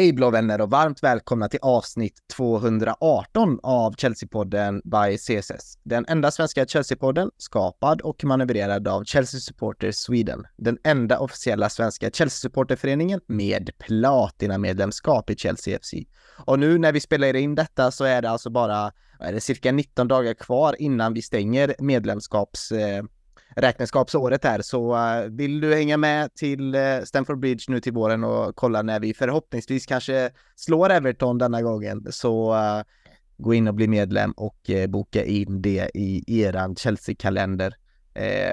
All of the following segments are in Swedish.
Hej blå vänner och varmt välkomna till avsnitt 218 av Chelsea-podden by CSS. Den enda svenska Chelsea-podden skapad och manövrerad av Chelsea Supporters Sweden. Den enda officiella svenska Chelsea-supporterföreningen med platinamedlemskap i Chelsea FC. Och nu när vi spelar in detta så är det alltså bara cirka 19 dagar kvar innan vi stänger räkenskapsåret här, så vill du hänga med till Stamford Bridge nu till våren och kolla när vi förhoppningsvis kanske slår Everton denna gången, så gå in och bli medlem och boka in det i eran Chelsea-kalender.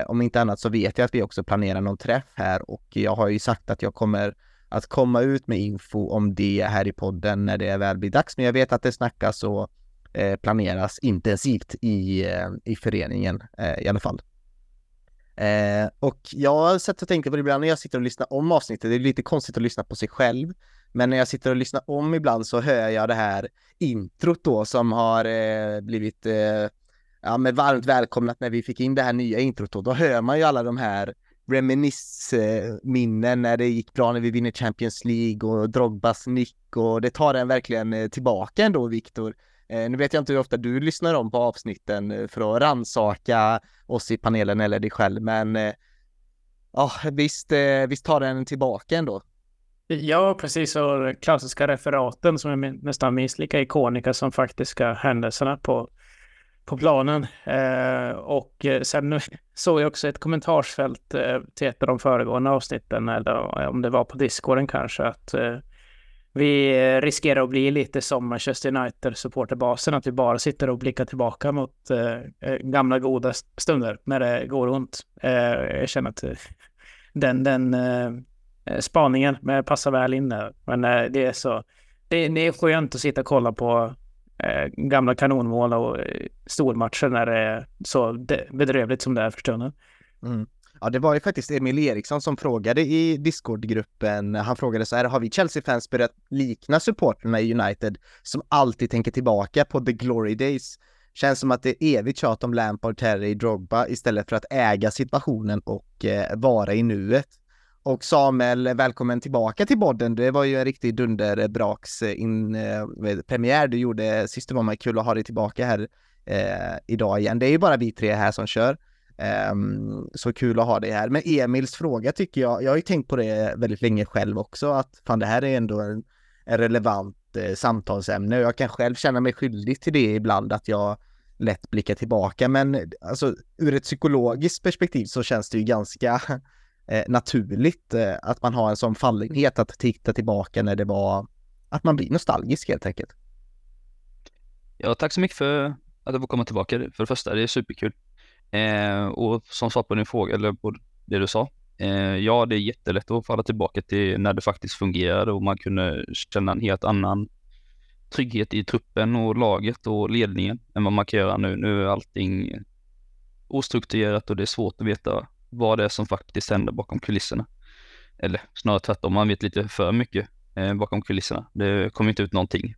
Om inte annat så vet jag att vi också planerar någon träff här, och jag har ju sagt att jag kommer att komma ut med info om det här i podden när det väl blir dags, men jag vet att det snackas och planeras intensivt i föreningen i alla fall. Och jag har sett och tänkt på det ibland när jag sitter och lyssnar om avsnittet. Det är lite konstigt att lyssna på sig själv, men när jag sitter och lyssnar om ibland så hör jag det här introt då som har blivit med varmt välkomnat när vi fick in det här nya introt då. Då hör man ju alla de här reminisce-minnen när det gick bra när vi vinner Champions League och Drogbas nick, och det tar den verkligen tillbaka ändå, Viktor. Nu vet jag inte hur ofta du lyssnar om på avsnitten för att rannsaka oss i panelen eller dig själv, men visst tar den tillbaka ändå. Ja, precis, och klassiska referaten som är nästan minst lika ikoniska som faktiska händelserna på planen. Och sen såg jag också ett kommentarsfält till ett av de föregående avsnitten, eller om det var på Discorden kanske, att vi riskerar att bli lite som Manchester United-supporterbasen, att vi bara sitter och blickar tillbaka mot gamla goda stunder när det går ont. Jag känner att den spaningen passar väl in där. Men det är skönt att sitta och kolla på gamla kanonmål och stormatcher när det är så bedrövligt som det är för stunden. Mm. Ja, det var ju faktiskt Emil Eriksson som frågade i Discord-gruppen. Han frågade så här: har vi Chelsea-fans börjat likna supporterna i United som alltid tänker tillbaka på the glory days? Känns som att det är evigt tjat om Lampard, Terry, Drogba istället för att äga situationen och vara i nuet. Och Samuel, välkommen tillbaka till podden. Det var ju en riktig dunderbraks premiär du gjorde sist. Det var kul att ha dig tillbaka här idag igen. Det är ju bara vi tre här som kör. Så kul att ha det här. Men Emils fråga tycker jag har ju tänkt på det väldigt länge själv också, att fan, det här är ändå en relevant samtalsämne, och jag kan själv känna mig skyldig till det ibland, att jag lätt blickar tillbaka, men alltså, ur ett psykologiskt perspektiv så känns det ju ganska naturligt att man har en sån fallenhet att titta tillbaka när det var att man blir nostalgisk helt enkelt. Ja, tack så mycket för att jag får komma tillbaka. För det första, det är superkul. Och som svar på din fråga, eller på det du sa, ja, det är jättelätt att falla tillbaka till när det faktiskt fungerade och man kunde känna en helt annan trygghet i truppen och laget och ledningen än vad man kan göra nu. Nu är allting ostrukturerat och det är svårt att veta vad det är som faktiskt händer bakom kulisserna. Eller snarare tvärtom, man vet lite för mycket bakom kulisserna. Det kom inte ut någonting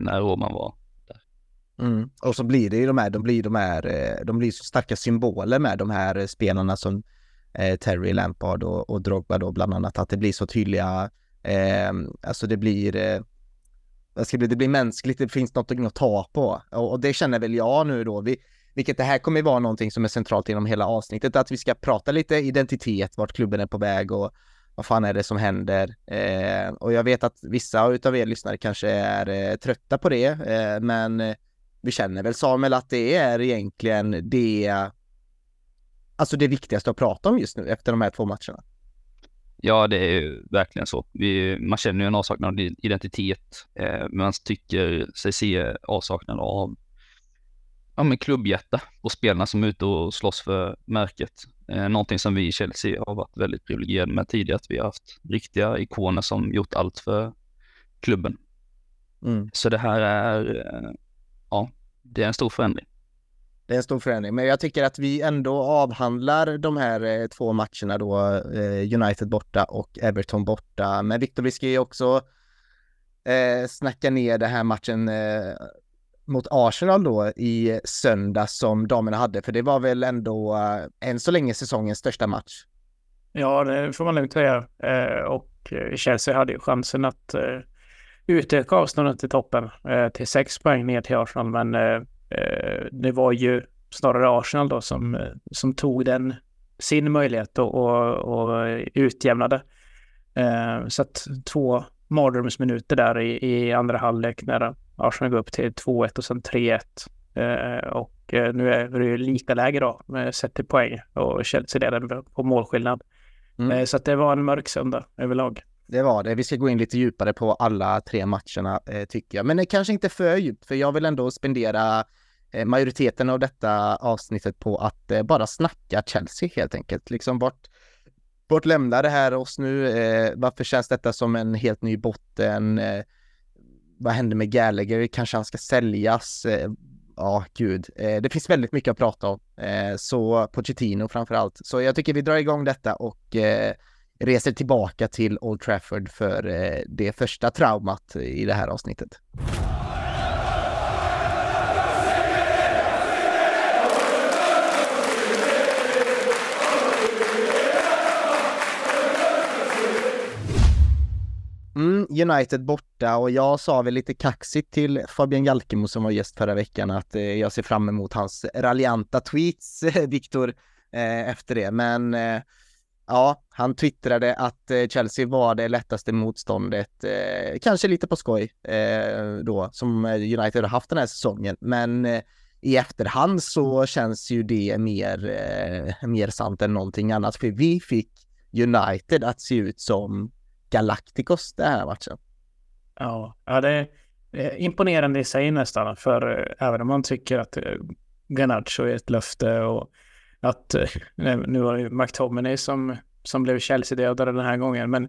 när Roman var. Mm. Och så blir det ju de blir så starka symboler med de här spelarna som Terry, Lampard och Drogba då, bland annat, att det blir så tydliga alltså det blir mänskligt, det finns något att ta på, och det känner väl jag nu då, vilket det här kommer vara någonting som är centralt inom hela avsnittet, att vi ska prata lite identitet, vart klubben är på väg och vad fan är det som händer. Och jag vet att vissa utav er lyssnare kanske är trötta på det, men vi känner väl, Samuel, att det är egentligen det viktigaste att prata om just nu efter de här två matcherna. Ja, det är ju verkligen så. Man känner ju en avsaknad av identitet. Man tycker sig se avsaknad av klubbhjärta och spelarna som är ute och slåss för märket. Någonting som vi i Chelsea har varit väldigt privilegierade med tidigare, att vi har haft riktiga ikoner som gjort allt för klubben. Mm. Så det här är... det är en stor förändring. Det är en stor förändring, men jag tycker att vi ändå avhandlar de här två matcherna då, United borta och Everton borta. Men Victor, vi ska ju också snacka ner den här matchen mot Arsenal då i söndag som damerna hade, för det var väl ändå än så länge säsongens största match. Ja, det får man lugnt säga. Och Chelsea hade ju chansen att utöka avståndet till toppen till 6 poäng ner till Arsenal, men det var ju snarare Arsenal då som tog den sin möjlighet och utjämnade. Så att 2 mardrömsminuter där i andra halvlek när Arsenal går upp till 2-1 och sen 3-1. Och nu är det ju lika läge då med sett till poäng och Chelsea leder på målskillnad. Så att det var en mörk söndag överlag. Det var det. Vi ska gå in lite djupare på alla 3 matcherna tycker jag. Men det kanske inte för djupt, för jag vill ändå spendera majoriteten av detta avsnittet på att bara snacka Chelsea helt enkelt. Liksom bort lämna det här oss nu. Varför känns detta som en helt ny botten? Vad händer med Gallagher? Kanske han ska säljas? Ja, gud. Det finns väldigt mycket att prata om. Så Pochettino framförallt. Så jag tycker vi drar igång detta och reser tillbaka till Old Trafford för det första traumat i det här avsnittet. United borta, och jag sa väl lite kaxigt till Fabian Jalkemo som var gäst förra veckan att jag ser fram emot hans raljanta tweets, Victor, efter det. Men ja, han twittrade att Chelsea var det lättaste motståndet, kanske lite på skoj då, som United har haft den här säsongen. Men i efterhand så känns ju det mer sant än någonting annat, för vi fick United att se ut som Galacticos det här matchen. Ja, det är imponerande i sig nästan, för även om man tycker att Garnacho är ett löfte och att nu var det ju McTominay som blev Chelsea-dödare den här gången, men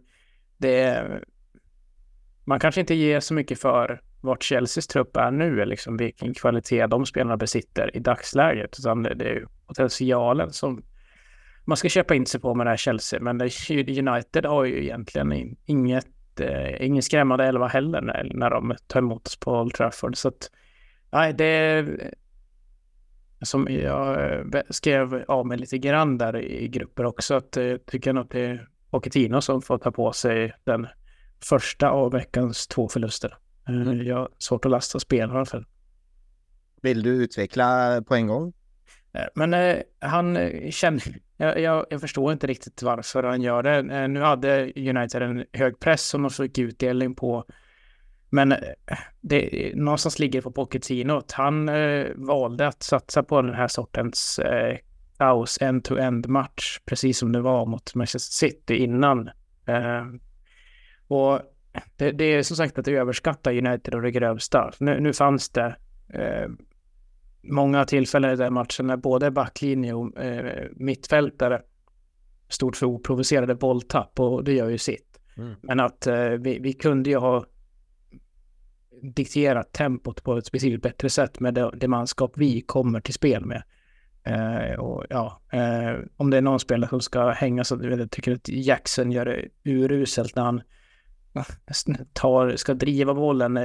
man kanske inte ger så mycket för vart Chelseas trupp är nu, liksom vilken kvalitet de spelarna besitter i dagsläget, utan det är ju potentialen som man ska köpa in sig på med det här Chelsea. Men United har ju egentligen ingen skrämmande elva heller när de tar emot oss på Old Trafford. Så att, nej, det är som jag skrev av mig lite grann där i grupper också, att jag tycker nog att det är Pochettino som får ta på sig den första av veckans 2 förluster. Jag har svårt att lasta spelarna för. Vill du utveckla på en gång? Men han känner... Jag förstår inte riktigt varför han gör det. Nu hade United en hög press som de fick utdelning på. Men det någonstans ligger på Pochettino. Han valde att satsa på den här sortens kaos end-to-end match, precis som det var mot Manchester City innan. Och det är som sagt att överskatta United och det grövsta. Nu fanns det... många tillfällen i den matchen när både backlinje och mittfältare stod för oprovocerade bolltapp, och det gör ju sitt. Men att vi kunde ju ha dikterat tempot på ett speciellt bättre sätt med det manskap vi kommer till spel med. Om det är någon spelare som ska hänga, så jag tycker att Jackson gör det uruselt när han ska driva bollen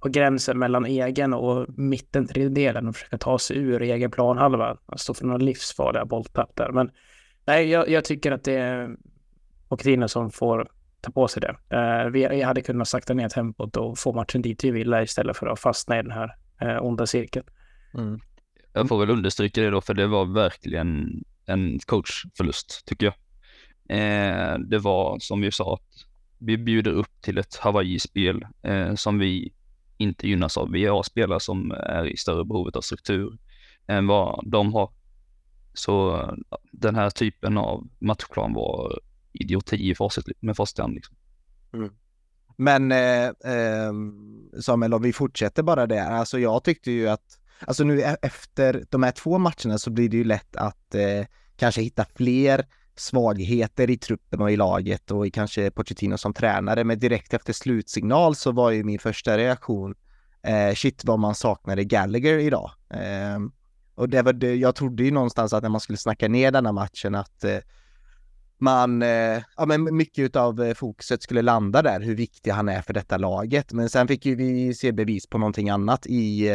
på gränsen mellan egen och mitten tredjedelen och försöka ta sig ur egen planhalva. Han står för några livsfarliga bolltapp där. Men nej, jag tycker att det är Pochettino som får ta på sig det. Vi hade kunnat sakta ner tempot och få matchen dit vi ville istället för att fastna i den här onda cirkeln. Jag får väl understryka det då, för det var verkligen en coachförlust tycker jag. Det var som vi sa att vi bjuder upp till ett Hawaii-spel som vi inte gynnas av. Vi har spelare som är i större behovet av struktur än vad de har. Så den här typen av matchplan var idioti med fastan. Liksom. Men Samuel, om vi fortsätter bara där. Alltså jag tyckte ju att... Alltså nu efter de här 2 matcherna så blir det ju lätt att kanske hitta fler svagheter i truppen och i laget och i kanske Pochettino som tränare, men direkt efter slutsignal så var ju min första reaktion shit vad man saknade Gallagher idag, och det var det, jag trodde ju någonstans att när man skulle snacka ner den här matchen att men mycket av fokuset skulle landa där, hur viktig han är för detta laget, men sen fick ju vi se bevis på någonting annat i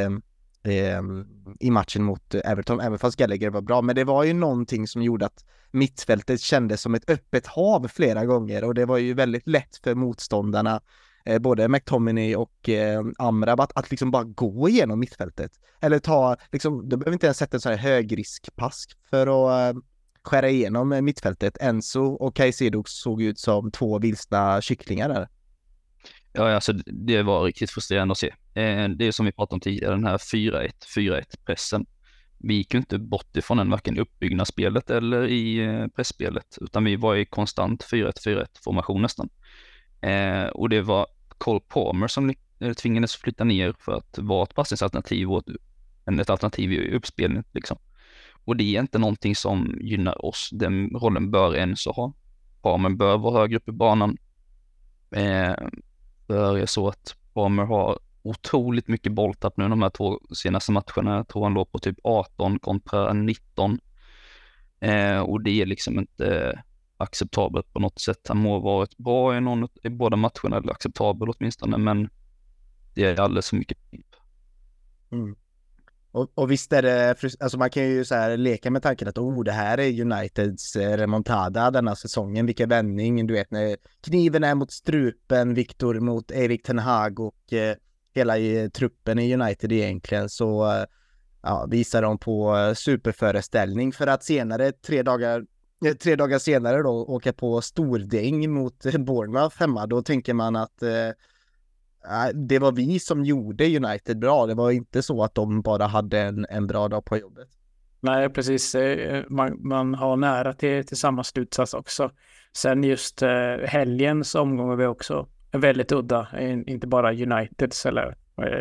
matchen mot Everton, även fast Gallagher var bra, men det var ju någonting som gjorde att mittfältet kändes som ett öppet hav flera gånger, och det var ju väldigt lätt för motståndarna både McTominay och Amrabat att liksom bara gå igenom mittfältet. Eller ta, liksom, du behöver inte ens sätta en så här högriskpass för att skära igenom mittfältet. Enzo och Caicedo såg ut som två vilsna kycklingar där. Ja, alltså det var riktigt frustrerande att se. Det är som vi pratade om tidigare, den här 4-1-pressen. Vi gick ju inte bort ifrån den, varken i uppbyggnadsspelet eller i pressspelet, utan vi var i konstant 4-1-4-1-formation nästan. Och det var Cole Palmer som tvingades flytta ner för att vara ett passningsalternativ och ett alternativ i uppspelningen. Liksom. Och det är inte någonting som gynnar oss. Den rollen bör Enzo ha. Palmer bör vara högre upp i banan. Börjar så att Palmer har otroligt mycket bolltapp nu de här två senaste matcherna. Jag tror han låg på typ 18 kontra 19. Och det är liksom inte acceptabelt på något sätt. Han må varit bra i, någon, i båda matcherna, eller acceptabel åtminstone, men det är alldeles för mycket. Mm. Och visst är det, alltså man kan ju så här leka med tanken att det här är Uniteds remontada denna säsongen, vilken vändning, du vet, när kniven är mot strupen, Victor mot Erik Ten Hag och hela truppen i United egentligen, så visar de på superföreställning för att senare tre dagar senare då åka på stordäng mot Bournemouth hemma. Då tänker man att det var vi som gjorde United bra. Det var inte så att de bara hade en bra dag på jobbet. Nej, precis. Man har nära till samma slutsats också. Sen just helgens omgångar vi också väldigt udda. Inte bara Uniteds eller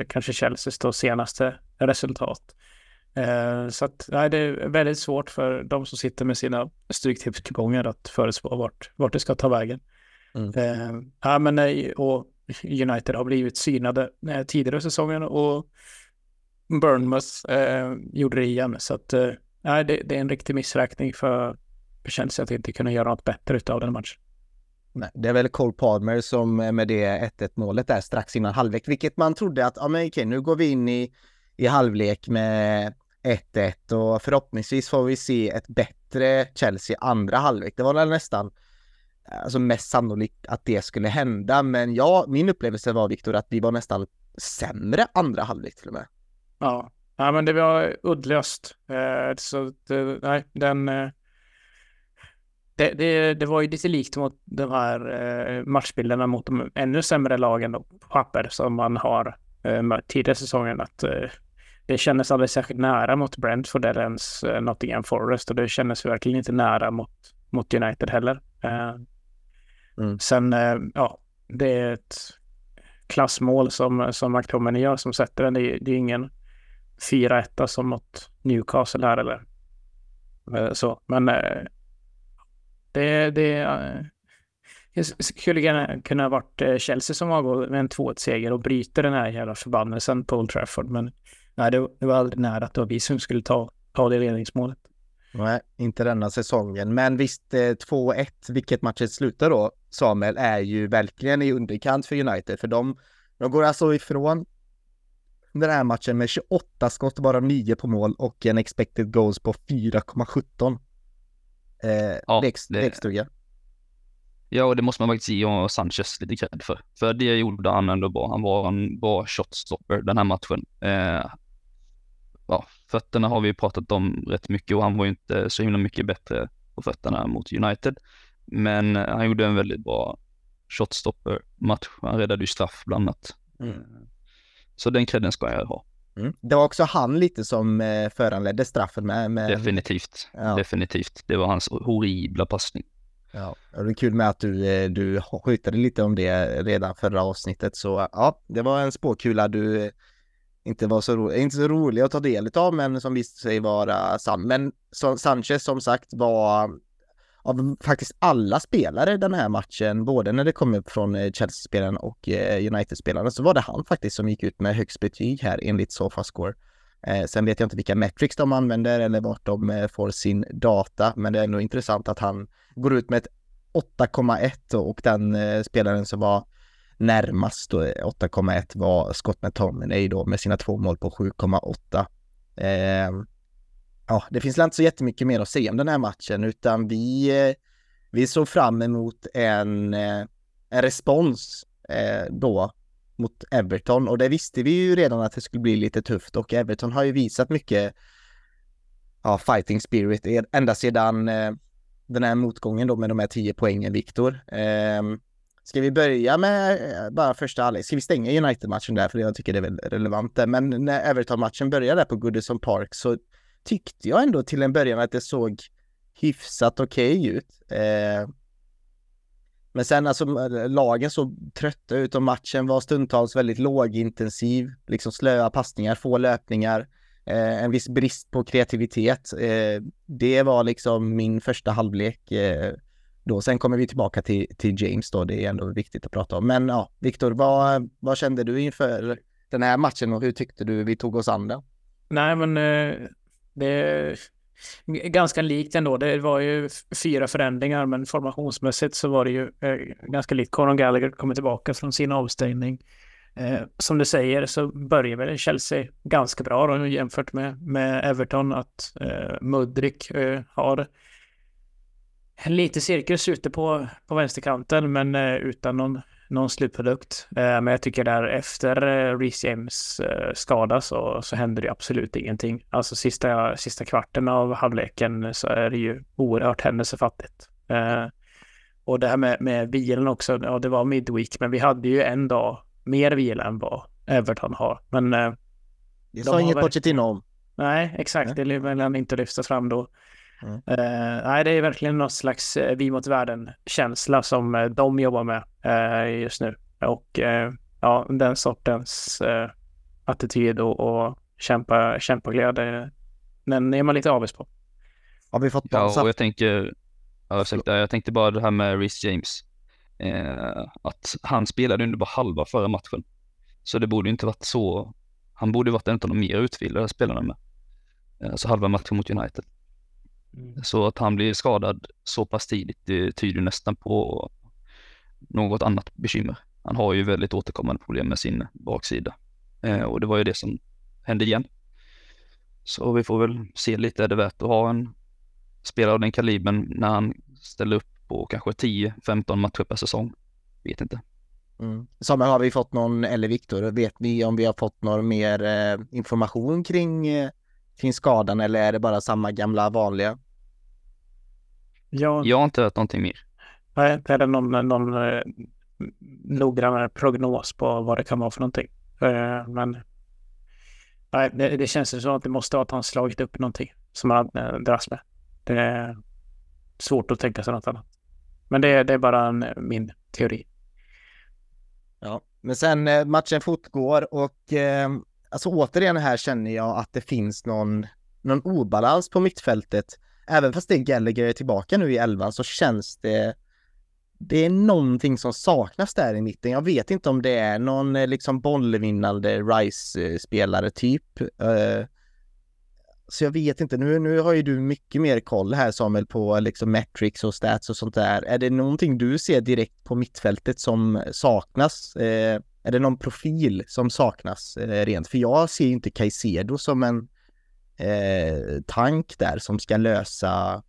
kanske Chelseas då senaste resultat. Så att, nej, det är väldigt svårt för de som sitter med sina stryktipskuponger att förutspå vart det ska ta vägen. Och United har blivit synade tidigare säsongen och Bournemouth gjorde det igen, så att det är en riktig missräkning för Chelsea att inte kunna göra något bättre utav den matchen. Nej, det är väl Cole Palmer som med det 1-1 målet där strax innan halvlek, vilket man trodde att nu går vi in i halvlek med 1-1 och förhoppningsvis får vi se ett bättre Chelsea andra halvlek. Det var nästan mest sannolikt att det skulle hända, men min upplevelse var, Victor, att vi var nästan sämre andra halvlek till och med. Ja men det var uddlöst. Det var ju lite likt mot de här matchbilderna mot de ännu sämre lagen på papper som man har tidigare säsongen, att det kändes aldrig särskilt nära mot Brentford eller ens Nottingham Forest, och det kändes verkligen inte nära mot United heller. Det är ett klassmål som McTominay gör som sätter den. Det är ingen 4-1 som mot Newcastle här eller så, men det skulle kunna ha varit Chelsea som har med en 2-1-seger och bryter den här jävla förbannelsen på Old Trafford, men nej, det var aldrig nära att det var vi som skulle ta det ledningsmålet. Nej, inte denna säsongen. Men visst, 2-1, vilket matchen slutar då, Samuel, är ju verkligen i underkant för United. För de går alltså ifrån den här matchen med 28 skott, bara 9 på mål och en expected goals på 4,17. Lekstuga. Ja, och det måste man faktiskt ge Sanchez lite cred för. För det gjorde han ändå bra. Han var en bra shotstopper den här matchen. Fötterna har vi pratat om rätt mycket, och han var ju inte så himla mycket bättre på fötterna mot United. Men han gjorde en väldigt bra shotstopper-match. Han räddade ju straff bland annat. Så den credden ska jag ha. Det var också han lite som föranledde straffen med... Definitivt. Det var hans horribla passning. Ja, och det är kul med att du skjutade lite om det redan förra avsnittet. Så ja, det var en spåkula du... inte så rolig att ta del av, men som visste sig vara sann. Men Sanchez som sagt var av faktiskt alla spelare den här matchen, både när det kom upp från Chelsea-spelaren och United-spelaren, så var det han faktiskt som gick ut med högst betyg här enligt SofaScore. Sen vet jag inte vilka metrics de använder eller vart de får sin data, men det är nog intressant att han går ut med ett 8,1 och den spelaren som var närmast 8,1 var Scott McTominay då med sina 2 mål på 7,8. Det finns inte så jättemycket mer att se om den här matchen, utan vi såg fram emot en respons då mot Everton, och det visste vi ju redan att det skulle bli lite tufft, och Everton har ju visat mycket fighting spirit ända sedan den här motgången då med de här 10 poängen, Viktor. Ska vi börja med bara första halvlek? Ska vi stänga United-matchen där, för jag tycker det är väl relevant. Men när Everton-matchen började där på Goodison Park så tyckte jag ändå till en början att det såg hyfsat okej ut. Men sen alltså lagen så trötta ut, och matchen var stundtals väldigt lågintensiv. Liksom slöa passningar, få löpningar. En viss brist på kreativitet. Det var liksom min första halvlek då. Sen kommer vi tillbaka till James då, det är ändå viktigt att prata om. Men ja, Viktor, vad kände du inför den här matchen, och hur tyckte du vi tog oss an den? Nej, men det är ganska likt ändå. Det var ju 4 förändringar, men formationsmässigt så var det ju ganska likt. Conor Gallagher kommer tillbaka från sin avstängning. Som du säger så börjar väl Chelsea ganska bra då, jämfört med Everton, att Mudryk har lite cirkus ute på vänsterkanten, men utan någon slutprodukt. Men jag tycker där efter Reece James skada så händer det absolut ingenting. Alltså sista kvarten av halvleken så är det ju oerhört händelsefattigt. Och det här med vilen också, ja, det var midweek, men vi hade ju en dag mer vila än vad Everton har. Men det sa inget Pochettino om. Nej, exakt. Nej. Det vill han inte lyfta fram då. Mm. Nej, det är verkligen någon slags vi mot världen-känsla som de jobbar med just nu. Och ja, den sortens attityd och kämpaglädje, den är man lite avis på. Har vi fått och jag tänkte bara det här med Reece James. Att han spelade under bara halva förra matchen. Så det borde inte varit så. Han borde varit en av de mer utvilade spelarna med. Så halva matchen mot United. Så att han blir skadad så pass tidigt, det tyder nästan på något annat bekymmer. Han har ju väldigt återkommande problem med sin baksida. Och det var ju det som hände igen. Så vi får väl se lite, är det värt att ha en spelare av den kalibern när han ställer upp på kanske 10-15 matcher per säsong. Vet inte. Mm. Samuel, har vi fått någon, eller Viktor, vet ni om vi har fått någon mer information kring skadan, eller är det bara samma gamla vanliga? Jag har inte hört någonting mer. Nej, det är någon noggrannare prognos på vad det kan vara för någonting. Men nej, det känns ju som att det måste ha att han slagit upp någonting som han dras med. Det är svårt att tänka sig något annat. Men det är bara min teori. Ja, men sen matchen fortgår, och alltså återigen här känner jag att det finns någon obalans på mittfältet. Även fast det är Gallagher tillbaka nu i 11, så känns det är någonting som saknas där i mitten. Jag vet inte om det är någon liksom bollvinnande Rice-spelare typ. Så jag vet inte. Nu har ju du mycket mer koll här, Samuel, på liksom metrics och stats och sånt där. Är det någonting du ser direkt på mittfältet som saknas? Är det någon profil som saknas rent? För jag ser ju inte Caicedo som en tank där som ska lösa...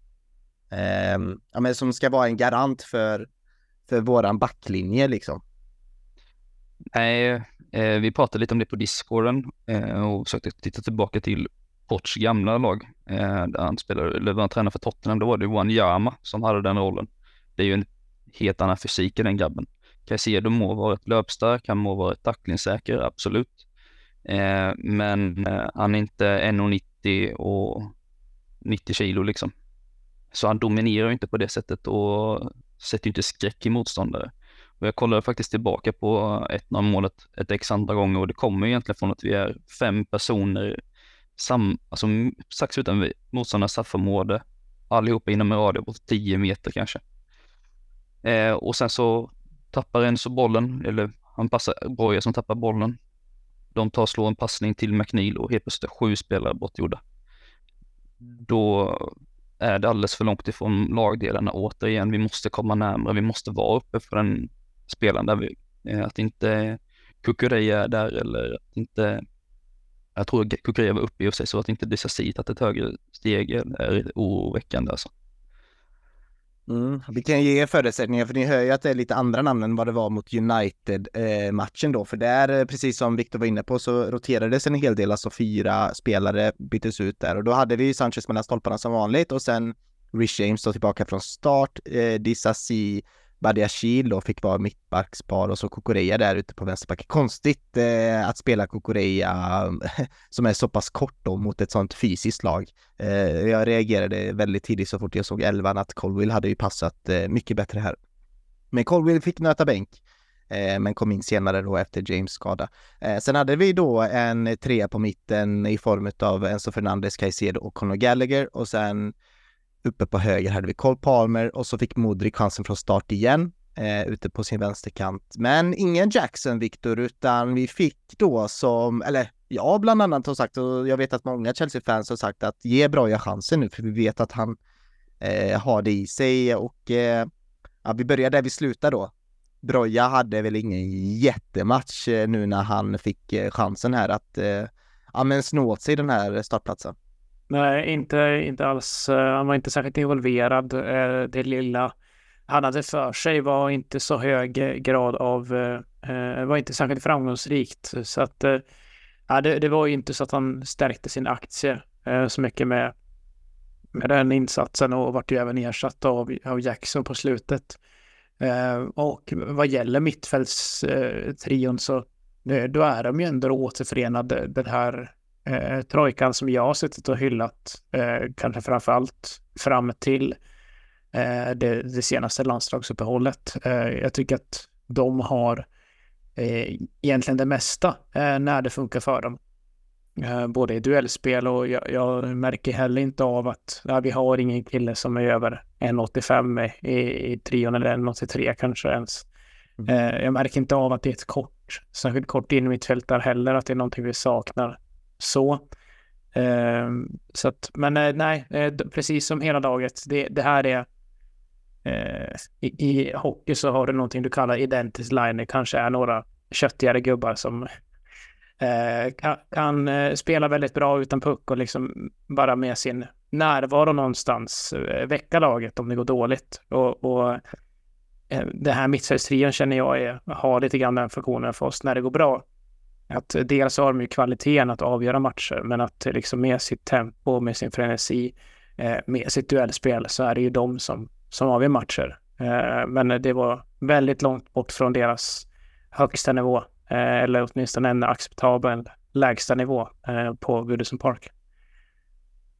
men som ska vara en garant för våran backlinje liksom. Nej, vi pratade lite om det på Discorden och försökte titta tillbaka till Pochs gamla lag där han spelade, eller var han tränade för Tottenham. Då var det Wanyama som hade den rollen. Det är ju en helt annan fysik i den grabben. Caicedo må vara ett löpstark, han må vara ett tacklingssäker, absolut. Men han är inte 1,90 och 90 kilo liksom. Så han dominerar ju inte på det sättet och sätter ju inte skräck i motståndare. Och jag kollade faktiskt tillbaka på 1-0 målet ett x andra gånger, och det kommer egentligen från att vi är 5 personer alltså strax utan motståndarnas straffområde, allihopa inom en radie på 10 meter kanske. Och sen så tappar Enzo bollen, eller han passar Broja som tappar bollen. De tar slår en passning till McNeil, och helt plötsligt 7 spelare bortgjorda. Då är det alldeles för långt ifrån lagdelarna återigen. Vi måste komma närmare, vi måste vara uppe för den spelaren där vi... att inte Kukureya är där, eller att inte... Jag tror att Kukureya var uppe i och sig, så att inte Disasi att ett högre steg är oroväckande alltså. Vi kan ge förutsättningar, för ni hör ju att det är lite andra namn än vad det var mot United-matchen då. För där, precis som Victor var inne på, så roterades en hel del. Alltså 4 spelare byttes ut där. Och då hade vi ju Sanchez mellan stolparna som vanligt. Och sen Reece James då tillbaka från start. Disasi, Badiashil då fick vara mittbackspar. Och så Kokorea där ute på vänsterbacken. Konstigt att spela Kokorea som är så pass kort då mot ett sånt fysiskt lag. Jag reagerade väldigt tidigt så fort jag såg 11 att Colwill hade ju passat mycket bättre här. Men Colwill fick nöta bänk. Men kom in senare då efter James skada. Sen hade vi då en 3 på mitten i form av Enzo Fernandes, Caicedo och Conor Gallagher. Och sen uppe på höger hade vi Cole Palmer och så fick Mudryk chansen från start igen ute på sin vänsterkant. Men ingen Jackson, Victor, utan vi fick då som, eller jag bland annat har sagt, och jag vet att många Chelsea-fans har sagt att ge Broja chansen nu, för vi vet att han har det i sig. Och ja, vi börjar där vi slutar då. Broja hade väl ingen jättematch nu när han fick chansen här att snå åt sig den här startplatsen. Nej, inte alls. Han var inte särskilt involverad. Det lilla han hade för sig var inte så hög grad av, var inte särskilt framgångsrikt. Så att, det var ju inte så att han stärkte sin aktie så mycket med den insatsen, och vart ju även ersatt av Jackson på slutet. Och vad gäller mittfältstrion så då är de ju ändå återförenade, den här trojkan som jag har suttit och hyllat kanske framförallt fram till det senaste landslagsuppehållet. Jag tycker att de har egentligen det mesta när det funkar för dem. Både i duellspel, och jag märker heller inte av att vi har ingen kille som är över 1,85 i trion eller 1,83 kanske ens. Jag märker inte av att det är ett särskilt kort in i mitt fält där heller, att det är någonting vi saknar. Så att, men nej, precis som hela daget, det här är i hockey så har du någonting du kallar identisk line. Det kanske är några köttigare gubbar som kan spela väldigt bra utan puck och liksom bara med sin närvaro någonstans väcka laget om det går dåligt, och det här mittfältstrion känner jag har lite grann den funktionen för oss när det går bra. Att dels har de ju kvaliteten att avgöra matcher, men att liksom med sitt tempo, med sin frenesi, med sitt duellspel, så är det ju de som avgör matcher. Men det var väldigt långt bort från deras högsta nivå, eller åtminstone en acceptabel lägsta nivå på Goodison Park.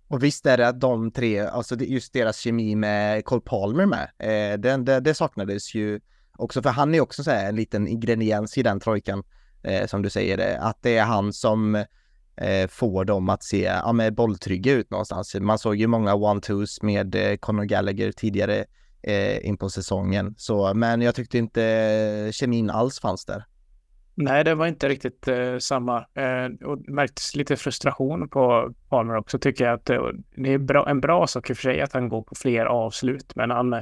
Och visst är det att de tre, alltså just deras kemi med Cole Palmer med, det saknades ju också, för han är också så här en liten ingrediens i den trojkan. Som du säger, att det är han som får dem att se bolltrygga ut någonstans. Man såg ju många one-twos med Conor Gallagher tidigare in på säsongen. Så, men jag tyckte inte kemin alls fanns där. Nej, det var inte riktigt samma. Och märktes lite frustration på Palmer också, tycker jag. Att det är en bra sak i och för sig att han går på fler avslut, men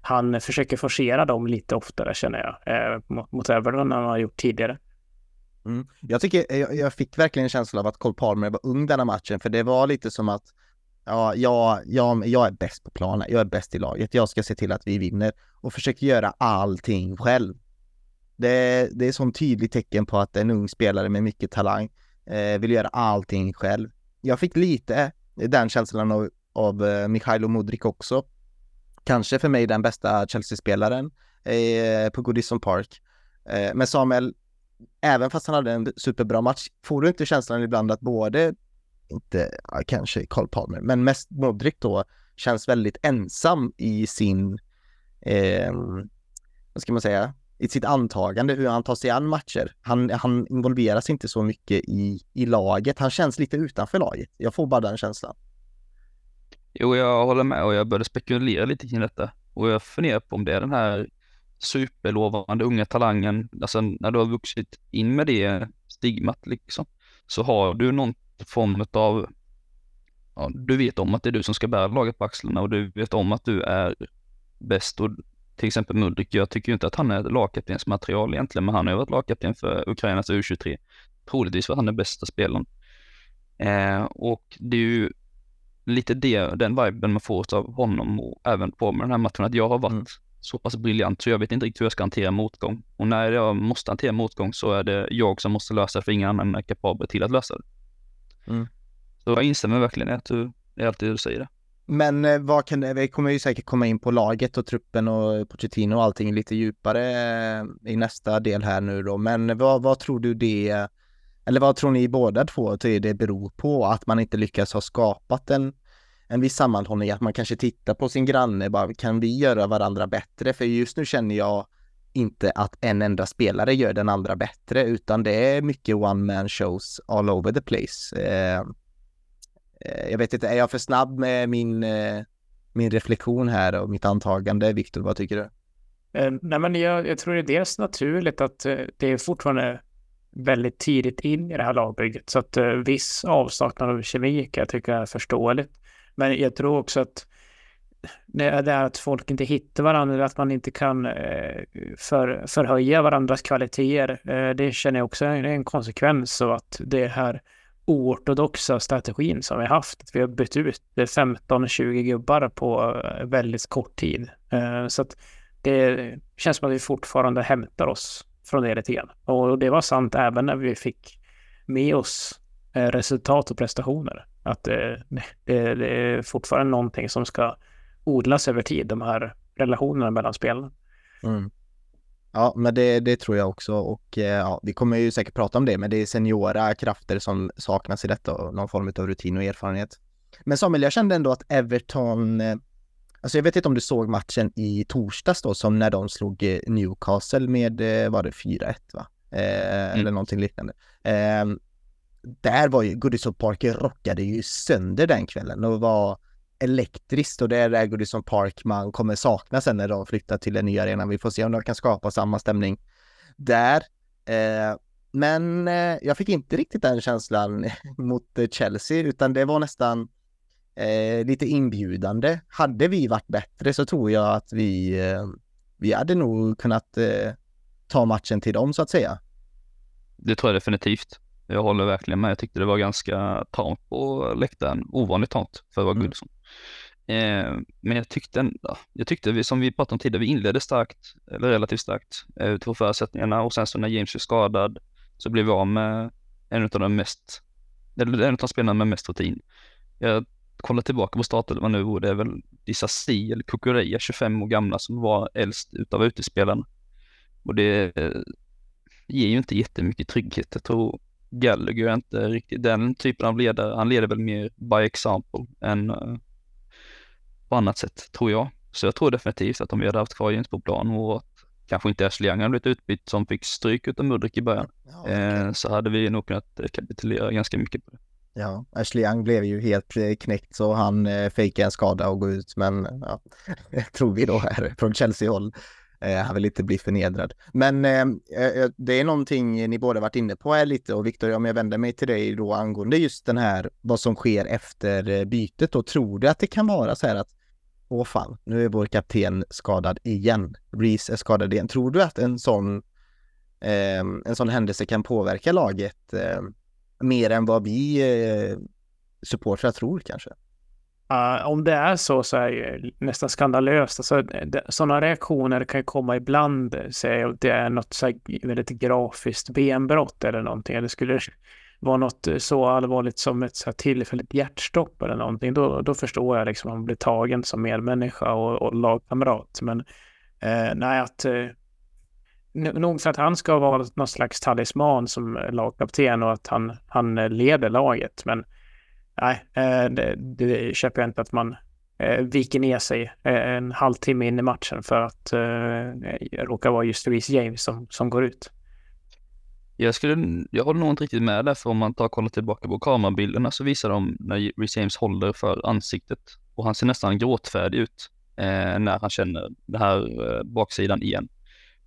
han försöker forcera dem lite oftare, känner jag, mot Everton än han har gjort tidigare. Mm. Jag tycker jag fick verkligen en känsla av att Cole Palmer var ung denna matchen, för det var lite som att jag är bäst på planen, jag är bäst i laget, jag ska se till att vi vinner, och försöker göra allting själv. Det är sån tydligt tecken på att en ung spelare med mycket talang vill göra allting själv. Jag fick lite den känslan av Mykhailo Mudryk också. Kanske för mig den bästa Chelsea-spelaren på Goodison Park. Men Samuel, även fast han hade en superbra match, får du inte känslan ibland att både kanske Cole Palmer, men mest Mudryk då, känns väldigt ensam i sin vad ska man säga, i sitt antagande, hur han tar sig an matcher. Han involveras inte så mycket i laget. Han känns lite utanför laget. Jag får bara den känslan. Jo, jag håller med, och jag började spekulera lite kring detta, och jag funderar på om det är den här superlovande unga talangen, alltså när du har vuxit in med det stigmat liksom, så har du någon form av, du vet om att det är du som ska bära laget på axlarna, och du vet om att du är bäst, och till exempel Mudryk, jag tycker ju inte att han är lagkaptens material egentligen, men han har ju varit lagkapten för Ukrainas U23, troligtvis för han är bästa spelaren, och det är ju lite den viben man får av honom och även på med den här matchen, att jag har varit så pass briljant så jag vet inte riktigt hur jag ska hantera motgång. Och när jag måste hantera motgång så är det jag som måste lösa det, för ingen annan är kapabel till att lösa det. Mm. Så jag instämmer verkligen i att det är alltid du säger det. Men vad kan, vi kommer ju säkert komma in på laget och truppen och Pochettino och allting lite djupare i nästa del här nu då. Men vad tror du det, eller vad tror ni båda två det beror på, att man inte lyckas ha skapat en viss sammanhållning, att man kanske tittar på sin granne, bara kan vi göra varandra bättre? För just nu känner jag inte att en enda spelare gör den andra bättre, utan det är mycket one man shows all over the place. Jag vet inte, är jag för snabb med min reflektion här och mitt antagande? Viktor, vad tycker du? Nej, men jag tror det är dels naturligt att det är fortfarande väldigt tidigt in i det här lagbygget, så att viss avsaknad av kemi jag tycker är förståeligt. Men jag tror också att det är att folk inte hittar varandra, att man inte kan förhöja varandras kvaliteter. Det känner jag också är en konsekvens av att det här oortodoxa strategin som vi har haft, att vi har bytt ut 15-20 gubbar på väldigt kort tid. Så att det känns som att vi fortfarande hämtar oss från det lite grann. Och det var sant även när vi fick med oss resultat och prestationer, att det är fortfarande någonting som ska odlas över tid, de här relationerna mellan spelarna. Mm. Ja, men det tror jag också, och ja, vi kommer ju säkert prata om det, men det är seniora krafter som saknas i detta och någon form av rutin och erfarenhet. Men Samuel, jag kände ändå att Everton, alltså jag vet inte om du såg matchen i torsdags då, som när de slog Newcastle med, var det 4-1 va? Eller någonting liknande. Där var ju Goodison Park rockade ju sönder den kvällen och var elektriskt, och det är Goodison Park man kommer sakna sen när de flyttar till en ny arena. Vi får se om de kan skapa samma stämning där. Men jag fick inte riktigt den känslan mot Chelsea, utan det var nästan lite inbjudande. Hade vi varit bättre så tror jag att vi hade nog kunnat ta matchen till dem, så att säga. Det tror jag definitivt. Jag håller verkligen med. Jag tyckte det var ganska tamt på läktaren. Ovanligt tamt för att vara Goodison. Men jag tyckte, som vi pratade om tidigare, vi inledde starkt, eller relativt starkt, utifrån förutsättningarna. Och sen så när James är skadad så blev vi av med en av spelarna med mest rutin. Jag kollar tillbaka på starten nu, och det är väl Disasi eller Kukureya, 25 år gamla, som var äldst utav utespelaren. Och det ger ju inte jättemycket trygghet. Jag tror Gallagher är inte riktigt den typen av ledare. Han leder väl mer by example än på annat sätt, tror jag. Så jag tror definitivt att om vi hade haft kvar James på plan, och att kanske inte Sterling hade blivit utbytt som fick stryk utan Mudryk i början, så hade vi nog kunnat kapitulera ganska mycket på det. Ja, Ashley Young blev ju helt knäckt, så han fejkade en skada och går ut, men ja, tror vi då här från Chelsea-håll. Han vill inte bli förnedrad. Men det är någonting ni båda varit inne på här lite, och Victor, om jag vänder mig till dig då angående just den här, vad som sker efter bytet, och tror du att det kan vara så här att nu är vår kapten skadad igen, Reece är skadad igen. Tror du att en sån händelse kan påverka laget mer än vad vi supportrar tror kanske? Om det är så är det nästan skandalöst. Alltså, sådana reaktioner kan komma ibland, säg att det är något så här väldigt grafiskt benbrott eller någonting. Det skulle vara något så allvarligt som ett så här tillfälligt hjärtstopp eller någonting. Då förstår jag liksom att man blir tagen som medmänniska och lagkamrat. Men nej, att nog för att han ska vara någon slags talisman som lagkapten och att han leder laget, men nej, det köper jag inte att man viker ner sig en halvtimme in i matchen för att råka vara just Reece James som går ut. Jag håller nog inte riktigt med där, för om man kollar tillbaka på kamerabilderna så visar de när Reece James håller för ansiktet, och han ser nästan gråtfärdig ut när han känner den här baksidan igen.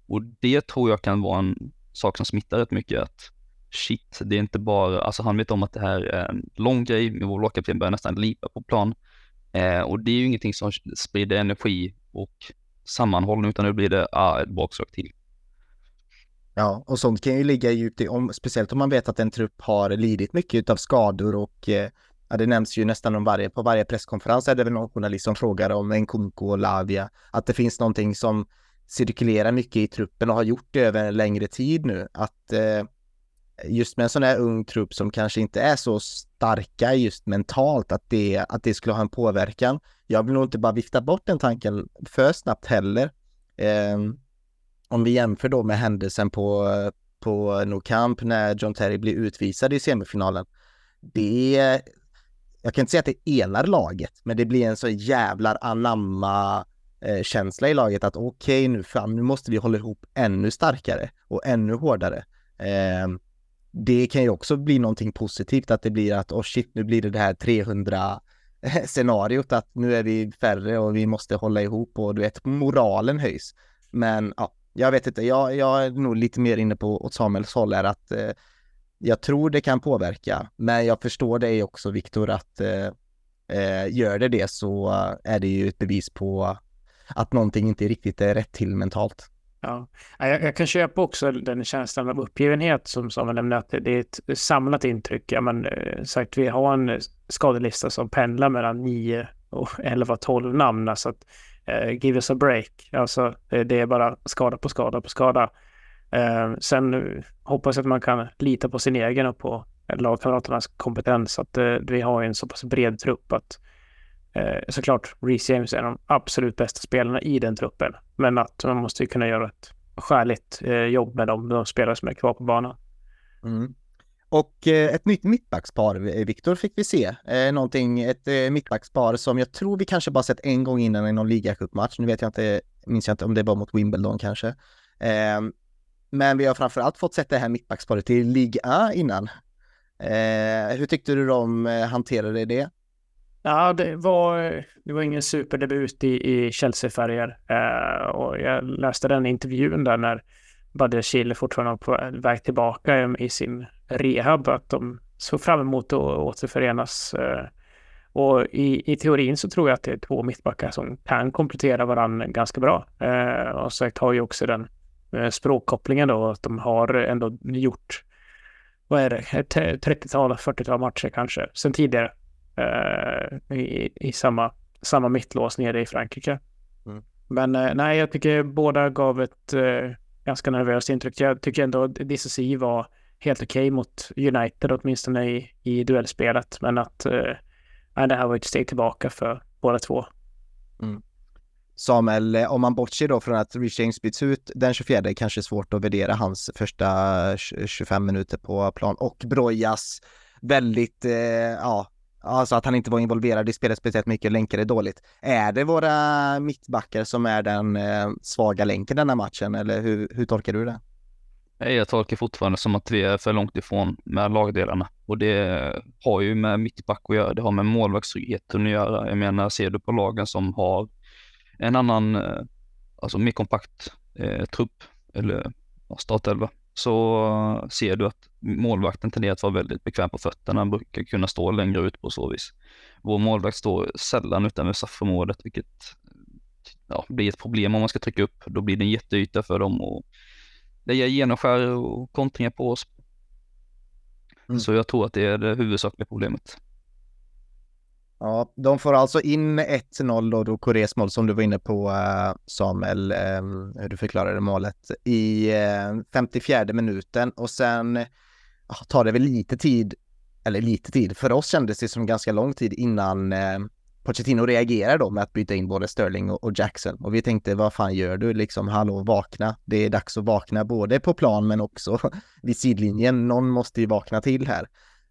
Och det tror jag kan vara en sak som smittar rätt mycket, att shit, det är inte bara, alltså han vet om att det här är en lång grej, men vår lagkapten börjar nästan lipa på plan, och det är ju ingenting som sprider energi och sammanhållning, utan nu blir det ett bakslag till. Ja, och sånt kan ju ligga djupt i, speciellt om man vet att en trupp har lidit mycket av skador och Ja, det nämns ju nästan om på varje presskonferens är det väl någon journalist som frågar om Nkunku och Lavia. Att det finns någonting som cirkulerar mycket i truppen och har gjort det över en längre tid nu. Att just med en sån här ung trupp som kanske inte är så starka just mentalt, att det skulle ha en påverkan. Jag vill nog inte bara vifta bort den tanken för snabbt heller. Om vi jämför då med händelsen på Nou Camp när John Terry blir utvisad i semifinalen. Jag kan inte säga att det elar laget, men det blir en så jävlar anamma känsla i laget att okej, nu måste vi hålla ihop ännu starkare och ännu hårdare. Det kan ju också bli någonting positivt, att det blir att nu blir det här 300 scenariot att nu är vi färre och vi måste hålla ihop och du vet, moralen höjs. Men ja, jag vet inte, jag är nog lite mer inne på åt Samuels håll är att jag tror det kan påverka, men jag förstår dig också, Viktor, att gör det så är det ju ett bevis på att någonting inte riktigt är rätt till mentalt. Ja, jag kan köpa också den känslan av uppgivenhet som Samuel nämnde, att det är ett samlat intryck. Ja, men, sagt, vi har en skadelista som pendlar mellan 9 och 11-12 namn, alltså att give us a break. Alltså, det är bara skada på skada på skada. Sen hoppas jag att man kan lita på sin egen och på lagkamraternas kompetens, att vi har en så pass bred trupp att såklart Reece James är de absolut bästa spelarna i den truppen, men att man måste ju kunna göra ett skärligt jobb med de spelare som är kvar på banan. Mm. Och ett nytt mittbackspar, Viktor, fick vi se. Ett mittbackspar som jag tror vi kanske bara sett en gång innan i någon ligacupmatch. Nu minns jag inte om det var mot Wimbledon kanske. Men vi har framförallt fått sett det här mittbacksparet i Ligue 1 innan. Hur tyckte du de hanterade det? Ja, det var ingen superdebut i Chelsea-färger. Och jag läste den intervjun där när Berger fortfarande var på väg tillbaka i sin rehab, att de såg fram emot att återförenas. Och i teorin så tror jag att det är två mittbackar som kan komplettera varandra ganska bra. Och sagt har ju också den språkkopplingen då, att de har ändå gjort, vad är det, 30-tal, 40-tal matcher kanske sen tidigare i samma mittlås nere i Frankrike. Mm. Men nej, jag tycker båda gav ett ganska nervöst intryck. Jag tycker ändå att Disasi var helt okej mot United, åtminstone i duellspelet, men att det här var ett steg tillbaka för båda två. Mm. Samuel, om man bortser då från att Reece James byts ut den 24, kanske svårt att värdera hans första 25 minuter på plan, och Brojas väldigt, alltså att han inte var involverad i spelet speciellt mycket, länkade dåligt. Är det våra mittbackar som är den svaga länken den här matchen, eller hur tolkar du det? Jag tolkar fortfarande som att vi är för långt ifrån med lagdelarna, och det har ju med mittback att göra, det har med målvaktstryggheten att göra. Jag menar, ser du på lagen som har en annan, alltså mer kompakt trupp eller startelva, så ser du att målvakten tenderar att vara väldigt bekväm på fötterna. Han brukar kunna stå längre ut på så vis. Vår målvakt står sällan utanför straffområdet, vilket blir ett problem om man ska trycka upp. Då blir det en jätteyta för dem och det ger genomskär och kontringar på oss. Mm. Så jag tror att det är det huvudsakliga problemet. Ja, de får alltså in 1-0 och då Corrêas mål som du var inne på, Samuel, hur du förklarade målet i 54 minuten, och sen tar det väl lite tid för oss, kändes det som ganska lång tid innan Pochettino reagerar då med att byta in både Sterling och Jackson, och vi tänkte, vad fan gör du liksom, hallå, vakna, det är dags att vakna både på plan men också vid sidlinjen, någon måste ju vakna till här.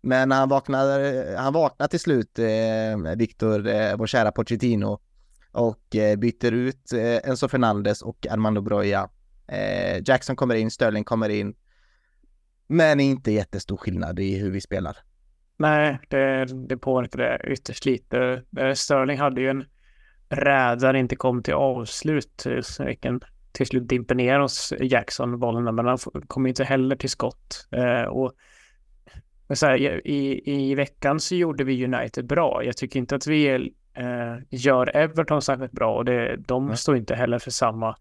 Men han vaknar till slut, Viktor, vår kära Pochettino, och byter ut Enzo Fernandes och Armando Broja. Jackson kommer in, Sterling kommer in. Men inte jättestor skillnad i hur vi spelar. Nej, det påverkar det ytterst lite. Sterling hade ju en räddare, inte kom till avslut. Vilken till slut dimper ner hos Jackson, bollen, men han kom inte heller till skott. Och så här, i veckan så gjorde vi United bra. Jag tycker inte att vi gör Everton särskilt bra, och de står inte heller för samma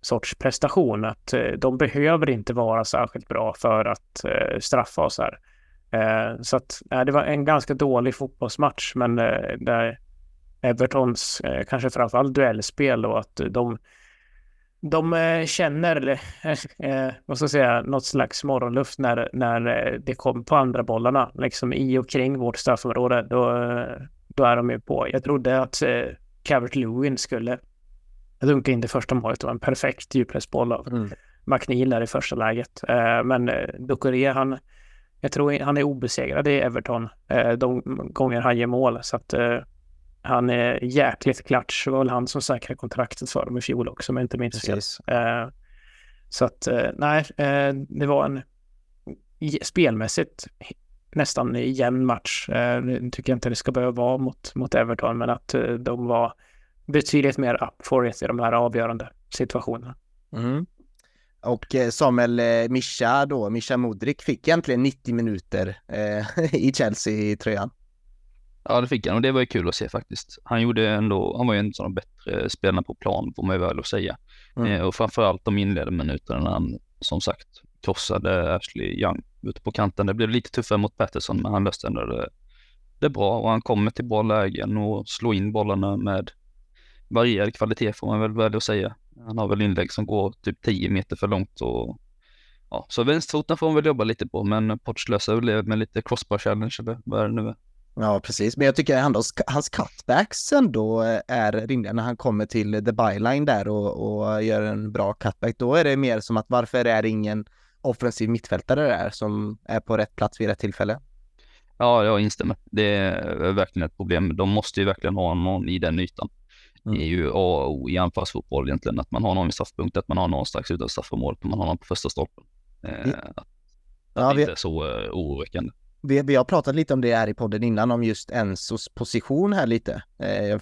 sorts prestation. Att de behöver inte vara särskilt bra för att straffa oss här. Så att, det var en ganska dålig fotbollsmatch, men där Evertons kanske framförallt duellspel och att de känner vad ska jag säga, något slags morgonluft när det kommer på andra bollarna liksom i och kring vårt straffområde, då är de ju på. Jag trodde att Calvert-Lewin skulle dunka in det första målet. Det var en perfekt djupledsboll av McNeil där i första läget. Men Doucouré, jag tror han är obesegrad i Everton de gånger han ger mål. Så att han är jäkligt klatsch. Det var väl han som säkrade kontraktet för dem i fjol också, men inte minst. Så att nej, det var en spelmässigt nästan jämn match. Nu tycker jag inte det ska behöva vara mot Everton, men att de var betydligt mer up for it i de här avgörande situationerna. Mm. Och Samuel Mischa Mudryk fick egentligen 90 minuter i Chelsea-tröjan. Ja, det fick han, och det var ju kul att se faktiskt. Han var ju en sån bättre spelare på plan, får man ju väl att säga. Och framförallt de inledande minuterna när han, som sagt, krossade Ashley Young ute på kanten. Det blev lite tuffare mot Patterson, men han löste ändå det bra. Och han kommer till bra lägen och slår in bollarna med varierad kvalitet, får man väl att säga. Han har väl inlägg som går typ 10 meter för långt. Och, ja, så vänsterfoten får man väl jobba lite på, men Potslösa lever med lite crossbar challenge eller vad är det nu är. Ja, precis. Men jag tycker hans cutbacks ändå är rimliga. När han kommer till the byline där och gör en bra cutback, då är det mer som att varför är det ingen offensiv mittfältare där som är på rätt plats vid rätt tillfälle? Ja, jag instämmer. Det är verkligen ett problem. De måste ju verkligen ha någon i den ytan. Det är ju A och O i anfallsfotboll egentligen, att man har någon i straffpunkt, att man har någon strax utan straffområdet, man har någon på första stolpen. Inte så oroväckande. Vi har pratat lite om det här i podden innan, om just Enzos position här lite.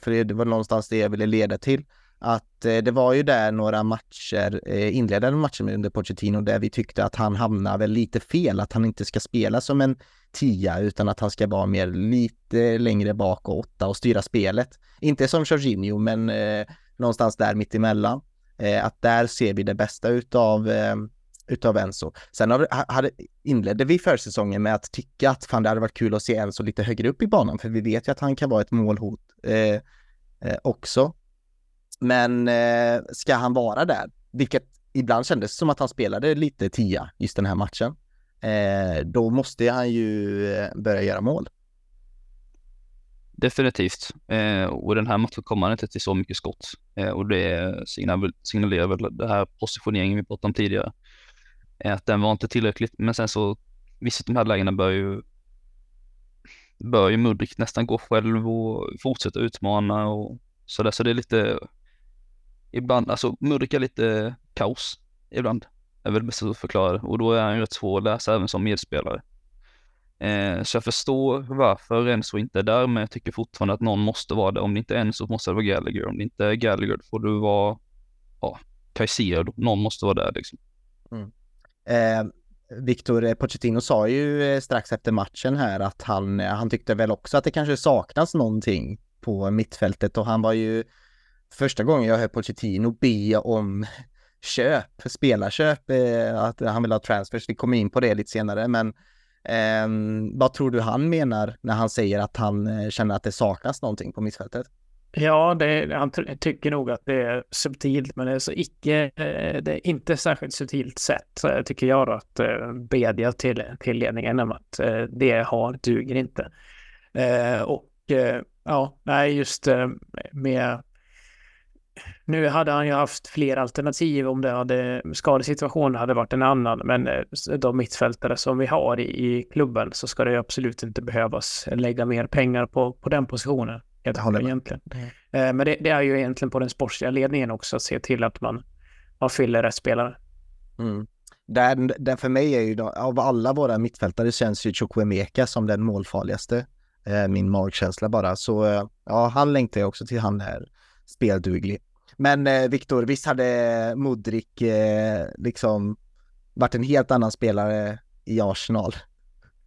För det var någonstans det jag ville leda till. Att det var ju där några matcher, inledande matcher under Pochettino, där vi tyckte att han hamnar väl lite fel. Att han inte ska spela som en 10, utan att han ska vara mer lite längre bak och 8 och styra spelet. Inte som Jorginho, men någonstans där mittemellan. Att där ser vi det bästa utav Enzo. Sen inledde vi försäsongen med att tycka att det hade varit kul att se Enzo lite högre upp i banan, för vi vet ju att han kan vara ett målhot också. Men ska han vara där? Vilket ibland kändes som att han spelade lite 10 just den här matchen. Då måste han ju börja göra mål. Definitivt. Och den här matchen kommer han inte till så mycket skott. Och det signalerar väl den här positioneringen vi pratade om tidigare. Att den var inte tillräckligt. Men sen så, vissa av de här lägena bör ju Mudryk nästan gå själv och fortsätta utmana och sådär. Så det är lite ibland, alltså Mudryk är lite kaos ibland. Är väl bäst att förklara. Och då är han ju rätt svår att läsa även som medspelare. Så jag förstår varför Enzo inte är där, men jag tycker fortfarande att någon måste vara där. Om det inte är Enzo måste det vara Gallagher. Om det inte är Gallagher får du vara Caicedo. Någon måste vara där liksom. Victor Pochettino sa ju strax efter matchen här att han tyckte väl också att det kanske saknas någonting på mittfältet, och han var ju första gången jag hör Pochettino be om spelarköp, att han vill ha transfers. Vi kommer in på det lite senare, men vad tror du han menar när han säger att han känner att det saknas någonting på mittfältet? Ja, han tycker nog att det är subtilt, men det är, det är inte särskilt subtilt sätt, tycker jag då, att bedja till ledningen om att det duger inte. Med nu hade han ju haft fler alternativ om det hade skadesituationen hade varit en annan, men de mittfältare som vi har i klubben, så ska det absolut inte behövas lägga mer pengar på den positionen egentligen. Men det är ju egentligen på den sportsliga ledningen också att se till att man fyller rätt spelare. Där för mig är ju av alla våra mittfältare känns ju Chukwuemeka som den målfarligaste, min magkänsla bara. Så ja, han längtar jag också till, han här spelduglig. Men Viktor, visst hade Mudryk liksom varit en helt annan spelare i Arsenal?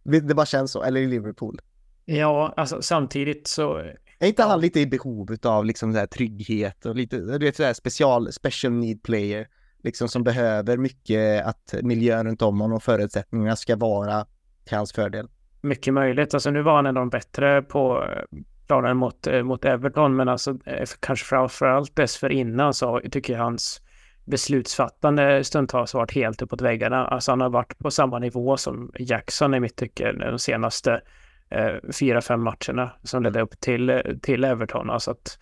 Det bara känns så, eller i Liverpool. Ja, alltså samtidigt så är inte han lite i behov av liksom så här trygghet och lite, du vet, så här special need player liksom, som behöver mycket att miljön runt om honom och förutsättningarna ska vara till hans fördel. mycket möjligt. Alltså nu var han ändå bättre på planen mot Everton, men alltså kanske framförallt dessförinnan så tycker jag hans beslutsfattande stundtals varit helt uppåt väggarna. Alltså han har varit på samma nivå som Jackson i mitt tycke de senaste 4-5 matcherna som ledde upp till Everton. Alltså att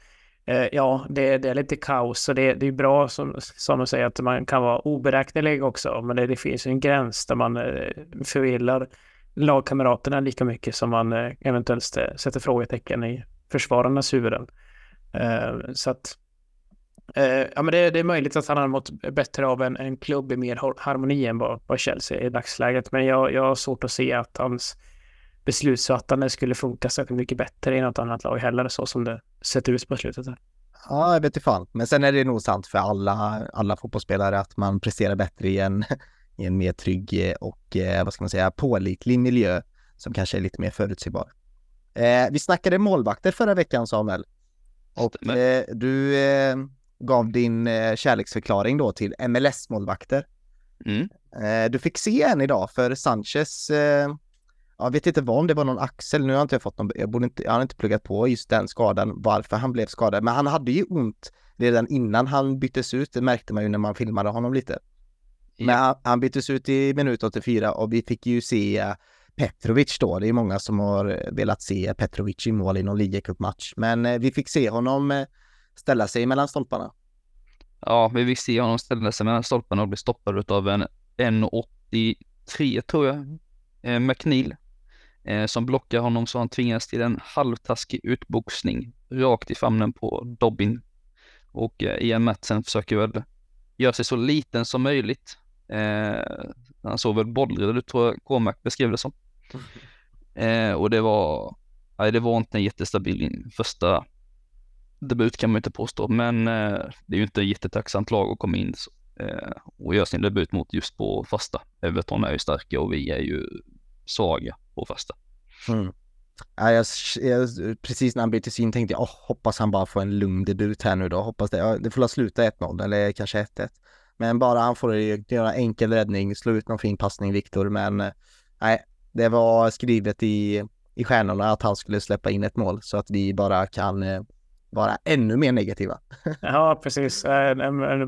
ja, det är lite kaos och det är bra som de säger att man kan vara oberäknelig också, men det finns en gräns där man förvillar lagkamraterna lika mycket som man eventuellt sätter frågetecken i försvararnas huvuden. Så att ja, men det är möjligt att han har mått bättre av en klubb i mer harmoni än vad Chelsea i dagsläget, men jag har svårt att se att hans beslutsfattande skulle funka så mycket bättre i något annat lag heller, så som det sett ut på slutet här. Ja, jag vet inte fan. Men sen är det nog sant för alla fotbollsspelare att man presterar bättre i en mer trygg och vad ska man säga, pålitlig miljö som kanske är lite mer förutsägbar. Vi snackade målvakter förra veckan, Samuel. Och du gav din kärleksförklaring då till MLS-målvakter. Mm. Du fick se en idag för Sanchez. Jag vet inte om det var någon axel. Nu har inte jag fått någon. Jag har inte pluggat på just den skadan, varför han blev skadad. Men han hade ju ont redan innan han byttes ut. Det märkte man ju när man filmade honom lite. Ja. Men han byttes ut i minut 84 och vi fick ju se Petrovic då. Det är många som har velat se Petrovic i mål i någon ligacupmatch. Men vi fick se honom ställa sig mellan stolparna. Ja, vi fick se honom ställa sig mellan stolparna och bli stoppad av en 1,83 tror jag. McNeil. Som blockar honom så han tvingas till en halvtaskig utboxning rakt i famnen på Dobbin. Och Ian Matsen försöker väl göra sig så liten som möjligt. Han såg väl bollröd ut, tror jag Cormac beskrev det som. Och det var inte en jättestabil första debut kan man inte påstå. Men det är ju inte ett jättetacksamt lag att komma in och göra sin debut mot just på fasta. Everton är ju starka och vi är ju svaga på fasta. Mm. Ja, jag, precis när han byttes in tänkte jag hoppas han bara får en lugn debut här nu då. Hoppas det får sluta 1-0 eller kanske 1-1. Men bara han får göra enkel räddning, slå ut någon fin passning Viktor. Men nej, det var skrivet i stjärnorna att han skulle släppa in ett mål så att vi bara kan vara ännu mer negativa. Ja, precis.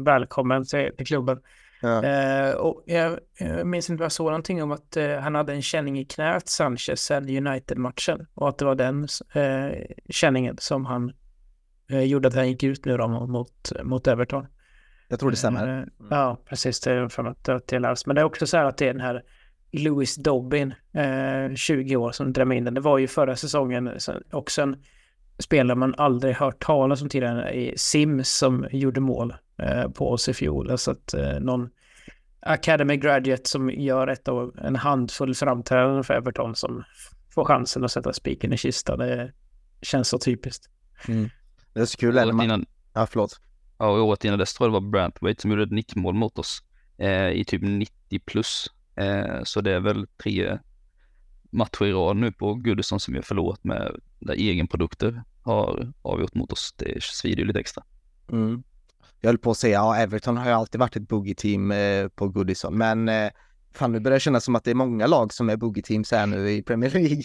Välkommen till klubben. Ja. Och jag minns inte vad jag såg någonting om att han hade en känning i knät, Sanchez, United-matchen, och att det var den känningen som han gjorde att han gick ut nu då, mot Everton. Jag tror det stämmer. Ja, precis. Det är för att det är. Men det är också så här att det är den här Lewis Dobbin, 20 år, som drömde in den. Det var ju förra säsongen också en spelare man aldrig hört talas om tidigare i Sims som gjorde mål på oss i fjol. Alltså att någon Academy graduate som gör en handfull framträdande för Everton som får chansen att sätta spiken i kistan. Det känns så typiskt. Mm. Det är så kul. Året innan dess tror jag det var Brantwaite som gjorde ett nickmål mot oss i typ 90 plus. Så det är väl 3 matcher i rad nu på Goodison som vi har förlorat med där egenprodukter har avgjort mot oss. Det svider ju lite extra. Mm. Jag höll på att säga, ja, Everton har ju alltid varit ett bogeyteam på Goodison. Men fan, nu börjar det kännas som att det är många lag som är bogeyteams här nu i Premier League.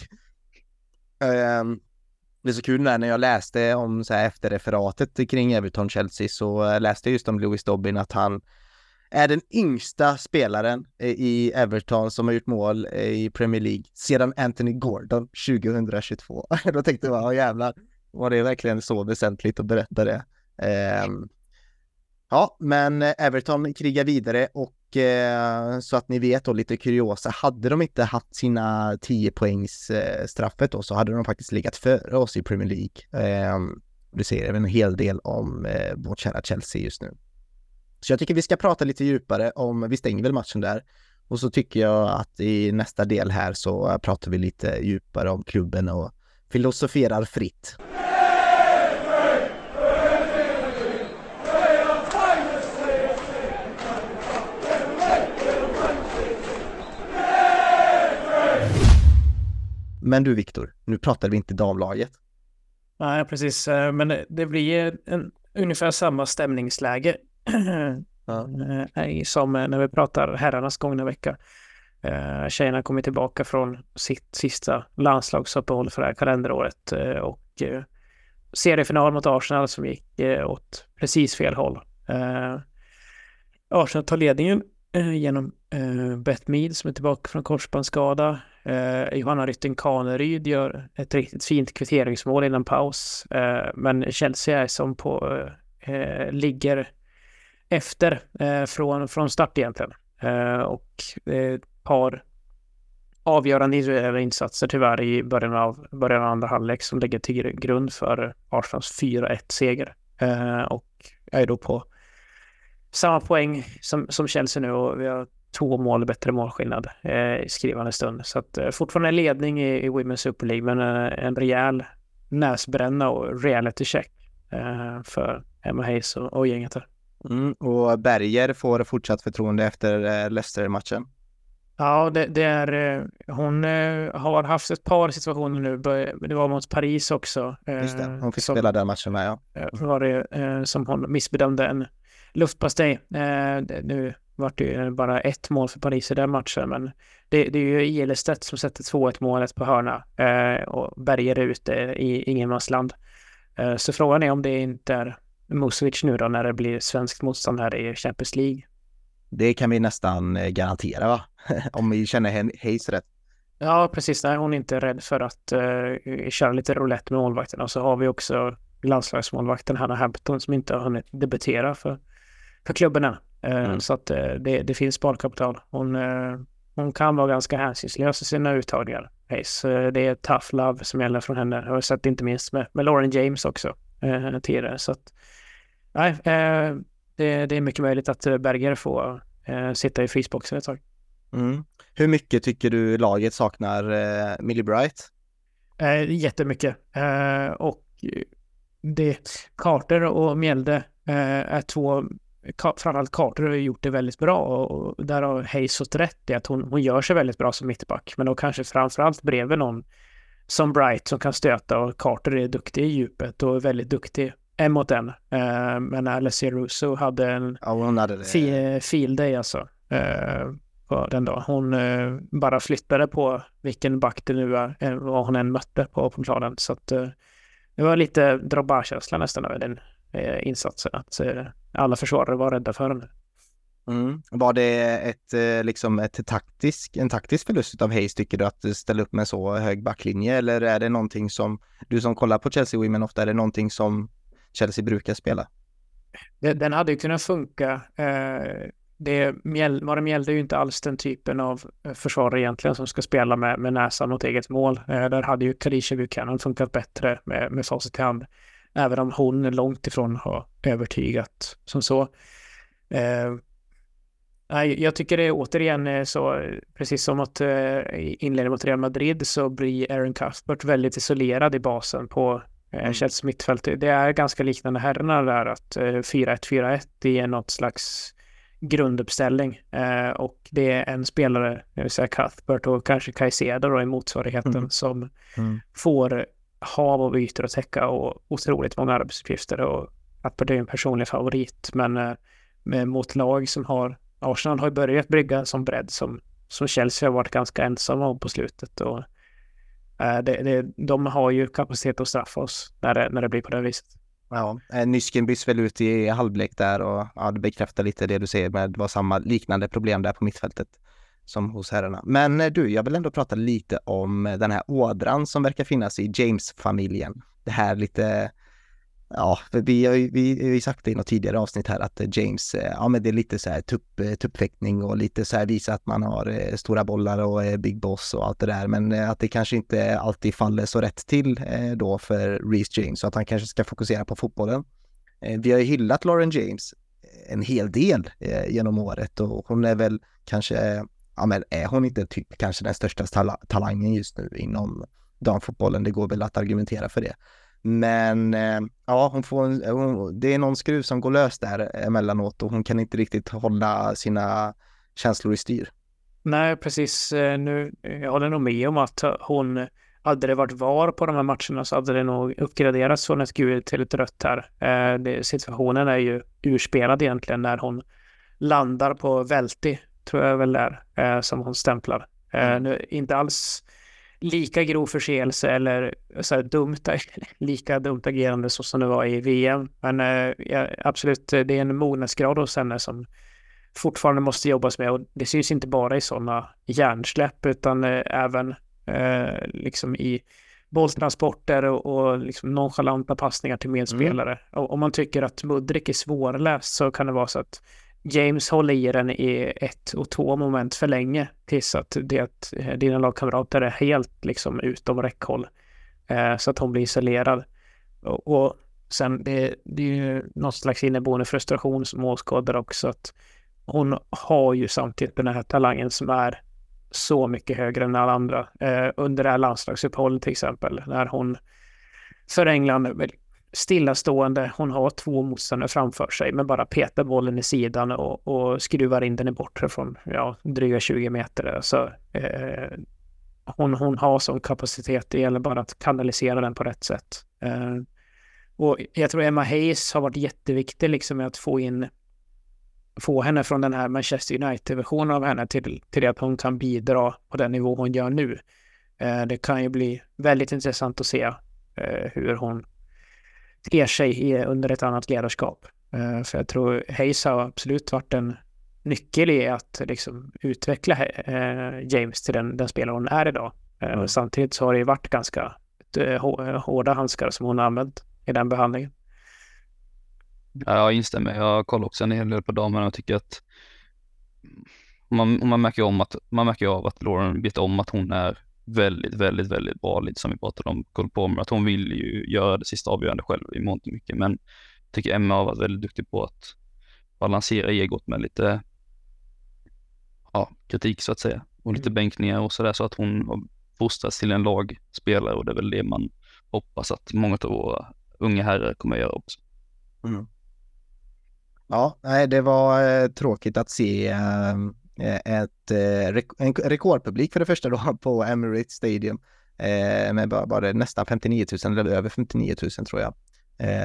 Det är så kul när jag läste om så här, efter referatet kring Everton-Chelsea så läste jag just om Lewis Dobbin att han är den yngsta spelaren i Everton som har gjort mål i Premier League sedan Anthony Gordon 2022. Då tänkte jag, ja jävlar, var det verkligen så väsentligt att berätta det? Ja, men Everton krigar vidare och så att ni vet då, lite kuriosa, hade de inte haft sina 10 poängs straffet då, så hade de faktiskt legat före oss i Premier League. Det säger även en hel del om vårt kära Chelsea just nu. Så jag tycker vi ska prata lite djupare om, vi stänger väl matchen där. Och så tycker jag att i nästa del här så pratar vi lite djupare om klubben och filosoferar fritt. Men du Viktor, nu pratar vi inte damlaget. Nej, precis. Men det blir ungefär samma stämningsläge som när vi pratar herrarnas gångna vecka. Tjejerna kommer tillbaka från sitt sista landslagsuppehåll för det här kalenderåret och seriefinal mot Arsenal som gick åt precis fel håll. Arsenal tar ledningen genom Beth Mead som är tillbaka från korsbandsskada. Johanna Rytting Kaneryd gör ett riktigt fint kvitteringsmål innan paus, men Chelsea är som på ligger efter från start egentligen, och har avgörande individuella insatser tyvärr i början av andra halvlek som lägger till grund för Arsenals 4-1-seger och är då på samma poäng som Chelsea nu, och vi har 2 mål bättre målskillnad i skrivande stund. Så att, fortfarande ledning i Women's Super League, men en rejäl näsbränna och reality check för Emma Hayes och gänget här. Och Berger får fortsatt förtroende efter Leicester-matchen. Ja, det är, hon har haft ett par situationer nu. Det var mot Paris också. Just det, hon fick spela den matchen med, ja. Var det som hon missbedömde en luftpastej. Nu var det ju bara 1 mål för Paris i den matchen, men det är ju Elestedt som sätter 2-1-målet på hörna och Berger ute i ingenmansland. Så frågan är om det inte är Musovic nu då när det blir svenskt motstånd här i Champions League. Det kan vi nästan garantera, va? Om vi känner Hayes rätt. Ja, precis. Nej, hon är inte rädd för att köra lite roulette med målvakterna. Och så har vi också landslagsmålvakten Hanna Hampton som inte har hunnit debutera för klubbarna. Så att det finns sparkapital. Hon kan vara ganska hänsynslös i sina uttagningar. Hayes. Det är tough love som gäller från henne. Jag har sett inte minst med Lauren James också tidigare. Så att, nej, det är mycket möjligt att Berger får sitta i frysboxen ett tag. Hur mycket tycker du laget saknar Millie Bright? Jättemycket. Och Carter och Mjelde är två, framförallt Carter har gjort det väldigt bra, och där har Hayes fått rätt i att hon gör sig väldigt bra som mittback, men då kanske framförallt bredvid någon som Bright som kan stöta, och Carter är duktig i djupet och är väldigt duktig emot den. Men Alessia Russo hade en field day alltså. Den då. Hon bara flyttade på vilken back det nu är, vad hon än mötte på planen. Så att, det var lite Drogba-känsla nästan över den insatsen. Att alla försvarare var rädda för henne. Var det en taktisk förlust av Hayes, tycker du, att ställa upp med så hög backlinje? Eller är det någonting som du som kollar på Chelsea Women ofta, är det någonting som Chelsea brukar spela? Den hade ju kunnat funka. Maren Mjelde är ju inte alls den typen av försvarare egentligen som ska spela med näsan mot eget mål. Där hade ju Khadija Buchanan funkat bättre med facit i hand, även om hon långt ifrån har övertygat som så. Jag tycker det återigen så, precis som att inledningen mot Real Madrid, så blir Aaron Cuthbert väldigt isolerad i basen på Chelsea mittfält. Det är ganska liknande herrarna där, att 4-1-4-1 är något slags grunduppställning, och det är en spelare, jag vill säga Cuthbert och kanske Caicedo då i motsvarigheten, som får hav och ytor att täcka och otroligt många arbetsuppgifter, och Cuthbert är en personlig favorit, men mot lag som Arsenal har börjat brygga som bredd som Chelsea har varit ganska ensamma om på slutet, och de har ju kapacitet att straffa oss när det blir på det viset. Ja, Nysken byts väl ut i halvlek där, och det bekräftar lite det du säger med det var samma liknande problem där på mittfältet som hos herrarna. Men du, jag vill ändå prata lite om den här ådran som verkar finnas i James-familjen. Det här lite, ja, vi sagt i något tidigare avsnitt här att James, ja men det är lite så här tuppfäktning och lite så här visa att man har stora bollar och big boss och allt det där, men att det kanske inte alltid faller så rätt till då för Reece James, så att han kanske ska fokusera på fotbollen. Vi har ju hyllat Lauren James en hel del genom året, och hon är väl kanske, ja men är hon inte typ kanske den största talangen just nu inom damfotbollen, det går väl att argumentera för det. Men ja, det är någon skruv som går lös där emellanåt, och hon kan inte riktigt hålla sina känslor i styr. Nej, precis. Nu, jag håller nog med om att hon, hade det varit VAR på de här matcherna så hade det nog uppgraderats från ett gult till ett rött här. Situationen är ju urspelad egentligen när hon landar på vältig tror jag väl är, som hon stämplar. Nu, inte alls lika grov förseelse eller så här dumt, lika dumt agerande så som det var i VM. Men absolut, det är en mognadsgrad hos henne som fortfarande måste jobbas med. Och det syns inte bara i sådana hjärnsläpp utan även liksom i bolltransporter och liksom nonchalanta passningar till medspelare. Och om man tycker att Mudryk är svårläst så kan det vara så att James håller i den i ett och två moment för länge tills att dina lagkamrater är helt liksom utom räckhåll, så att hon blir isolerad. Och sen det är ju någon slags inneboende frustration som åskådare också, att hon har ju samtidigt den här talangen som är så mycket högre än alla andra. Under det här landslagsuppehållet till exempel, när hon för England stillastående, hon har två motståndare framför sig men bara petar bollen i sidan och skruvar in den bort från dryga 20 meter. Så hon har sån kapacitet, det gäller bara att kanalisera den på rätt sätt. Och jag tror Emma Hayes har varit jätteviktig liksom med att få henne från den här Manchester United-versionen av henne till att hon kan bidra på den nivå hon gör nu. Det kan ju bli väldigt intressant att se hur hon ter sig under ett annat ledarskap. För jag tror Hayes har absolut varit en nyckel i att liksom utveckla James till den spelare hon är idag. Samtidigt så har det varit ganska hårda handskar som hon har använt i den behandlingen. Ja, jag instämmer. Jag kollar också en hel del på damerna och tycker att man märker av att Lauren vet om att hon är väldigt, väldigt, väldigt bra, lite som vi pratade om Cole Palmer, att hon vill ju göra det sista avgörande själv i mångt och mycket, men jag tycker Emma har varit väldigt duktig på att balansera egot med lite kritik så att säga, och lite bänkningar och sådär, så att hon har fostrats till en lagspelare, och det är väl det man hoppas att många av våra unga herrar kommer att göra också. Mm. Ja, nej, det var tråkigt att se en rekordpublik för det första då på Emirates Stadium, med bara nästan 59 000 eller över 59 000 tror jag,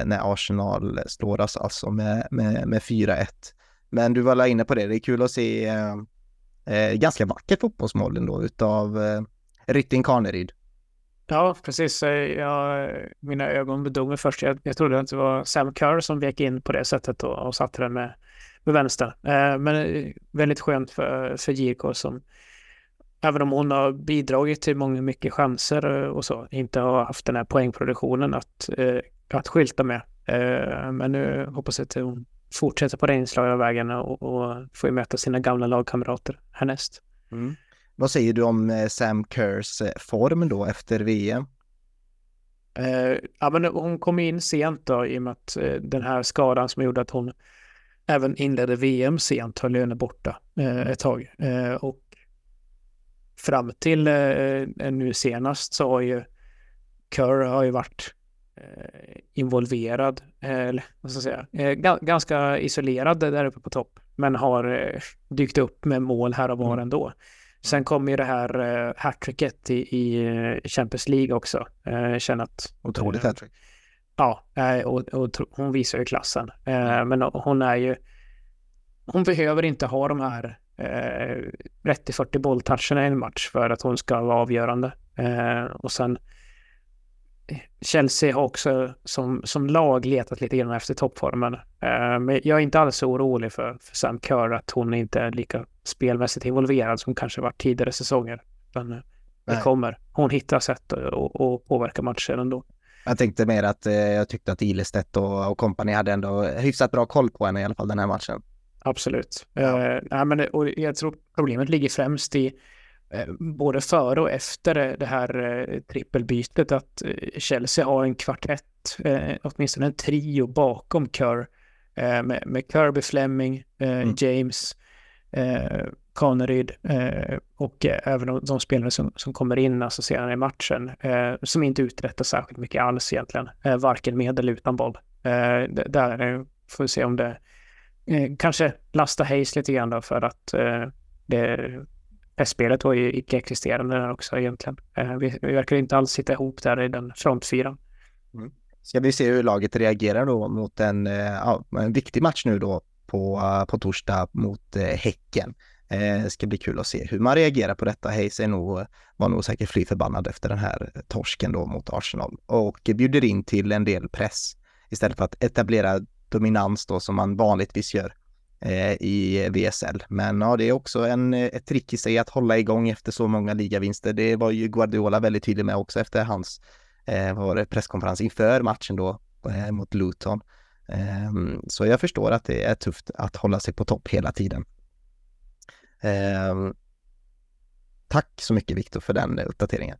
när Arsenal slår oss alltså med 4-1. Men du var inne på det, det är kul att se ganska vackert fotbollsmål ändå utav Rytting Kaneryd. Ja, precis. Mina ögon bedog mig först. Jag trodde att det var Sam Kerr som vek in på det sättet och satte den med vänster. Men väldigt skönt för JK som, även om hon har bidragit till mycket chanser och så, inte har haft den här poängproduktionen att skylta med. Men nu hoppas jag att hon fortsätter på den inslagna vägen och får möta sina gamla lagkamrater härnäst. Mm. Vad säger du om Sam Kerrs form då efter VM? Ja, men hon kom in sent då, i och med att den här skadan som gjorde att hon även inledde VM sent höll henne borta ett tag. Och fram till nu senast så har ju Kerr varit involverad, eller vad ska jag säga, ganska isolerad där uppe på topp, men har dykt upp med mål här och var ändå. Sen kom ju det här hattricket i Champions League också. Otroligt hattrick. Ja, och hon visar ju klassen. Men hon behöver inte ha de här 30-40 bolltoucherna i en match för att hon ska vara avgörande. Och sen Chelsea har också som lag letat lite grann efter toppformen. Men jag är inte alls orolig för Sam Kerr att hon inte är lika spelmässigt involverad som kanske varit tidigare säsonger. Men det kommer. Hon hittar sätt att påverka matchen ändå. Jag tänkte mer att jag tyckte att Ilestedt och kompani hade ändå hyfsat bra koll på henne i alla fall den här matchen. Absolut. Och jag tror problemet ligger främst i både före och efter det här trippelbytet, att Chelsea har en kvartett, åtminstone en trio bakom Kerr, med Kirby Fleming, James, Kaneryd och även de spelare som kommer in alltså senare i matchen, som inte uträttar särskilt mycket alls egentligen, varken med eller utan boll. Där får vi se om det kanske lasta Hayes lite grann då, för att spelet var ju icke-existerande där också egentligen. Vi verkar inte alls sitta ihop där i den frontfyran. Ska vi se hur laget reagerar då mot en viktig match nu då på torsdag mot Häcken. Ska bli kul att se hur man reagerar på detta. Hayes var nog säkert fly förbannad efter den här torsken då mot Arsenal och bjuder in till en del press istället för att etablera dominans då som man vanligtvis gör i VSL. Men ja, det är också ett trick i sig att hålla igång efter så många ligavinster. Det var ju Guardiola väldigt tydlig med också efter hans presskonferens inför matchen då mot Luton. Så jag förstår att det är tufft att hålla sig på topp hela tiden. Tack så mycket Victor för den uppdateringen.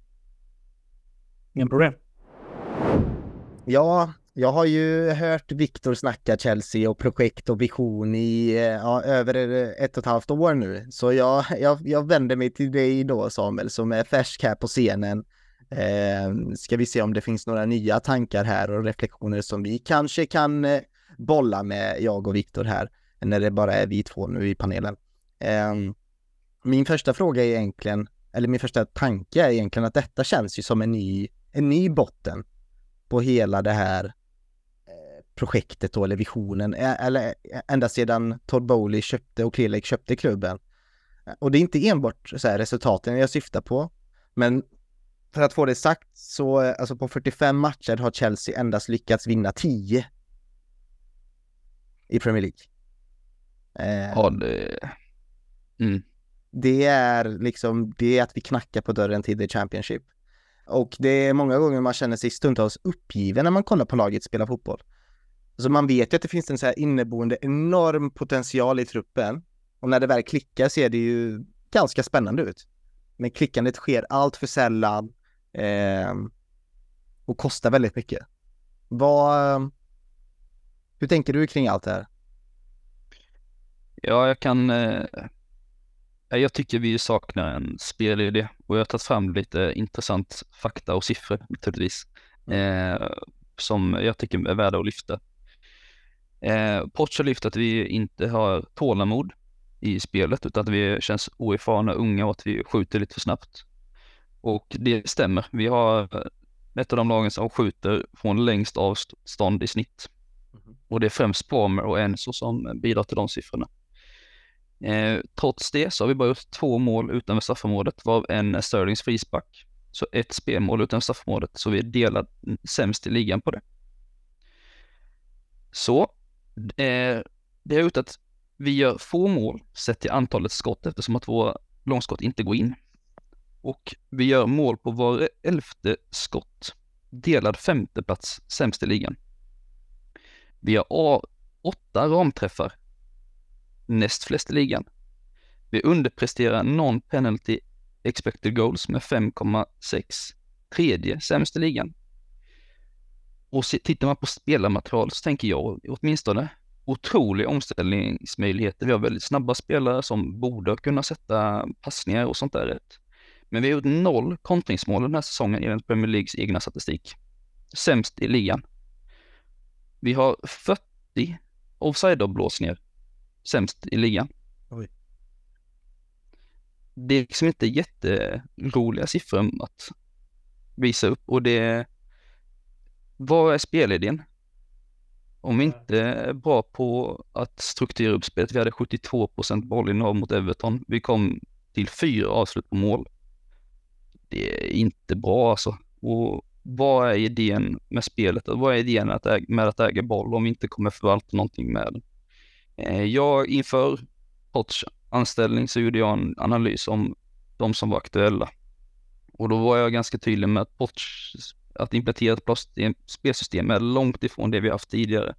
Ingen problem. Ja, jag har ju hört Victor snacka Chelsea och projekt och vision i över 1,5 år nu. Så jag vänder mig till dig då Samuel som är färsk här på scenen. Ska vi se om det finns några nya tankar här och reflektioner som vi kanske kan bolla med jag och Victor här när det bara är vi två nu i panelen. Min första fråga är egentligen, eller min första tanke är egentligen att detta känns ju som en ny botten på hela det här projektet då, eller visionen, eller ända sedan Todd Bowley köpte och Krelek köpte klubben. Och det är inte enbart så här resultaten jag syftar på, men för att få det sagt så alltså på 45 matcher har Chelsea endast lyckats vinna 10 i Premier League. Det är liksom det är att vi knackar på dörren till The Championship. Och det är många gånger man känner sig stundtals uppgiven när man kollar på laget spela fotboll. Så man vet ju att det finns en så här inneboende enorm potential i truppen. Och när det väl klickar ser det ju ganska spännande ut. Men klickandet sker allt för sällan och kostar väldigt mycket. Hur tänker du kring allt det här? Ja, jag tycker vi saknar en spelidé och jag har tagit fram lite intressant fakta och siffror naturligtvis som jag tycker är värda att lyfta. Poch har lyft att vi inte har tålamod i spelet utan att vi känns oerfarna unga och att vi skjuter lite för snabbt. Och det stämmer. Vi har ett av de lagen som skjuter från längst avstånd i snitt. Och det är främst Palmer och Enzo som bidrar till de siffrorna. Trots det så har vi bara gjort 2 mål utanför straffområdet varav en Sterlings frispark. Så 1 spelmål utanför straffområdet, så vi delar sämst i ligan på det. Så det har gjort att vi gör få mål sett till antalet skott eftersom att våra långskott inte går in. Och vi gör mål på var 11:e skott, delad 5:e plats, sämst i ligan. Vi har 8 ramträffar, näst flest i ligan. Vi underpresterar non-penalty expected goals med 5,6, tredje sämst i ligan. Och tittar man på spelarmaterial så tänker jag åtminstone otroliga omställningsmöjligheter. Vi har väldigt snabba spelare som borde kunna sätta passningar och sånt där rätt. Men vi har gjort 0 kontringsmål den här säsongen enligt Premier Leagues egna statistik. Sämst i ligan. Vi har 40 offside-avblåsningar, sämst i ligan. Oj. Det är liksom inte jätteroliga siffror att visa upp. Och det, vad är spelidén? Om vi inte är bra på att strukturera upp spelet. Vi hade 72% bollinnehav mot Everton. Vi kom till 4 avslut på mål. Det är inte bra alltså. Och vad är idén med spelet? Vad är idén med att äga boll om vi inte kommer förvalta någonting med den? Jag inför Poch anställning så gjorde jag en analys om de som var aktuella. Och då var jag ganska tydlig med att Poch att implementera ett spelsystem är långt ifrån det vi haft tidigare.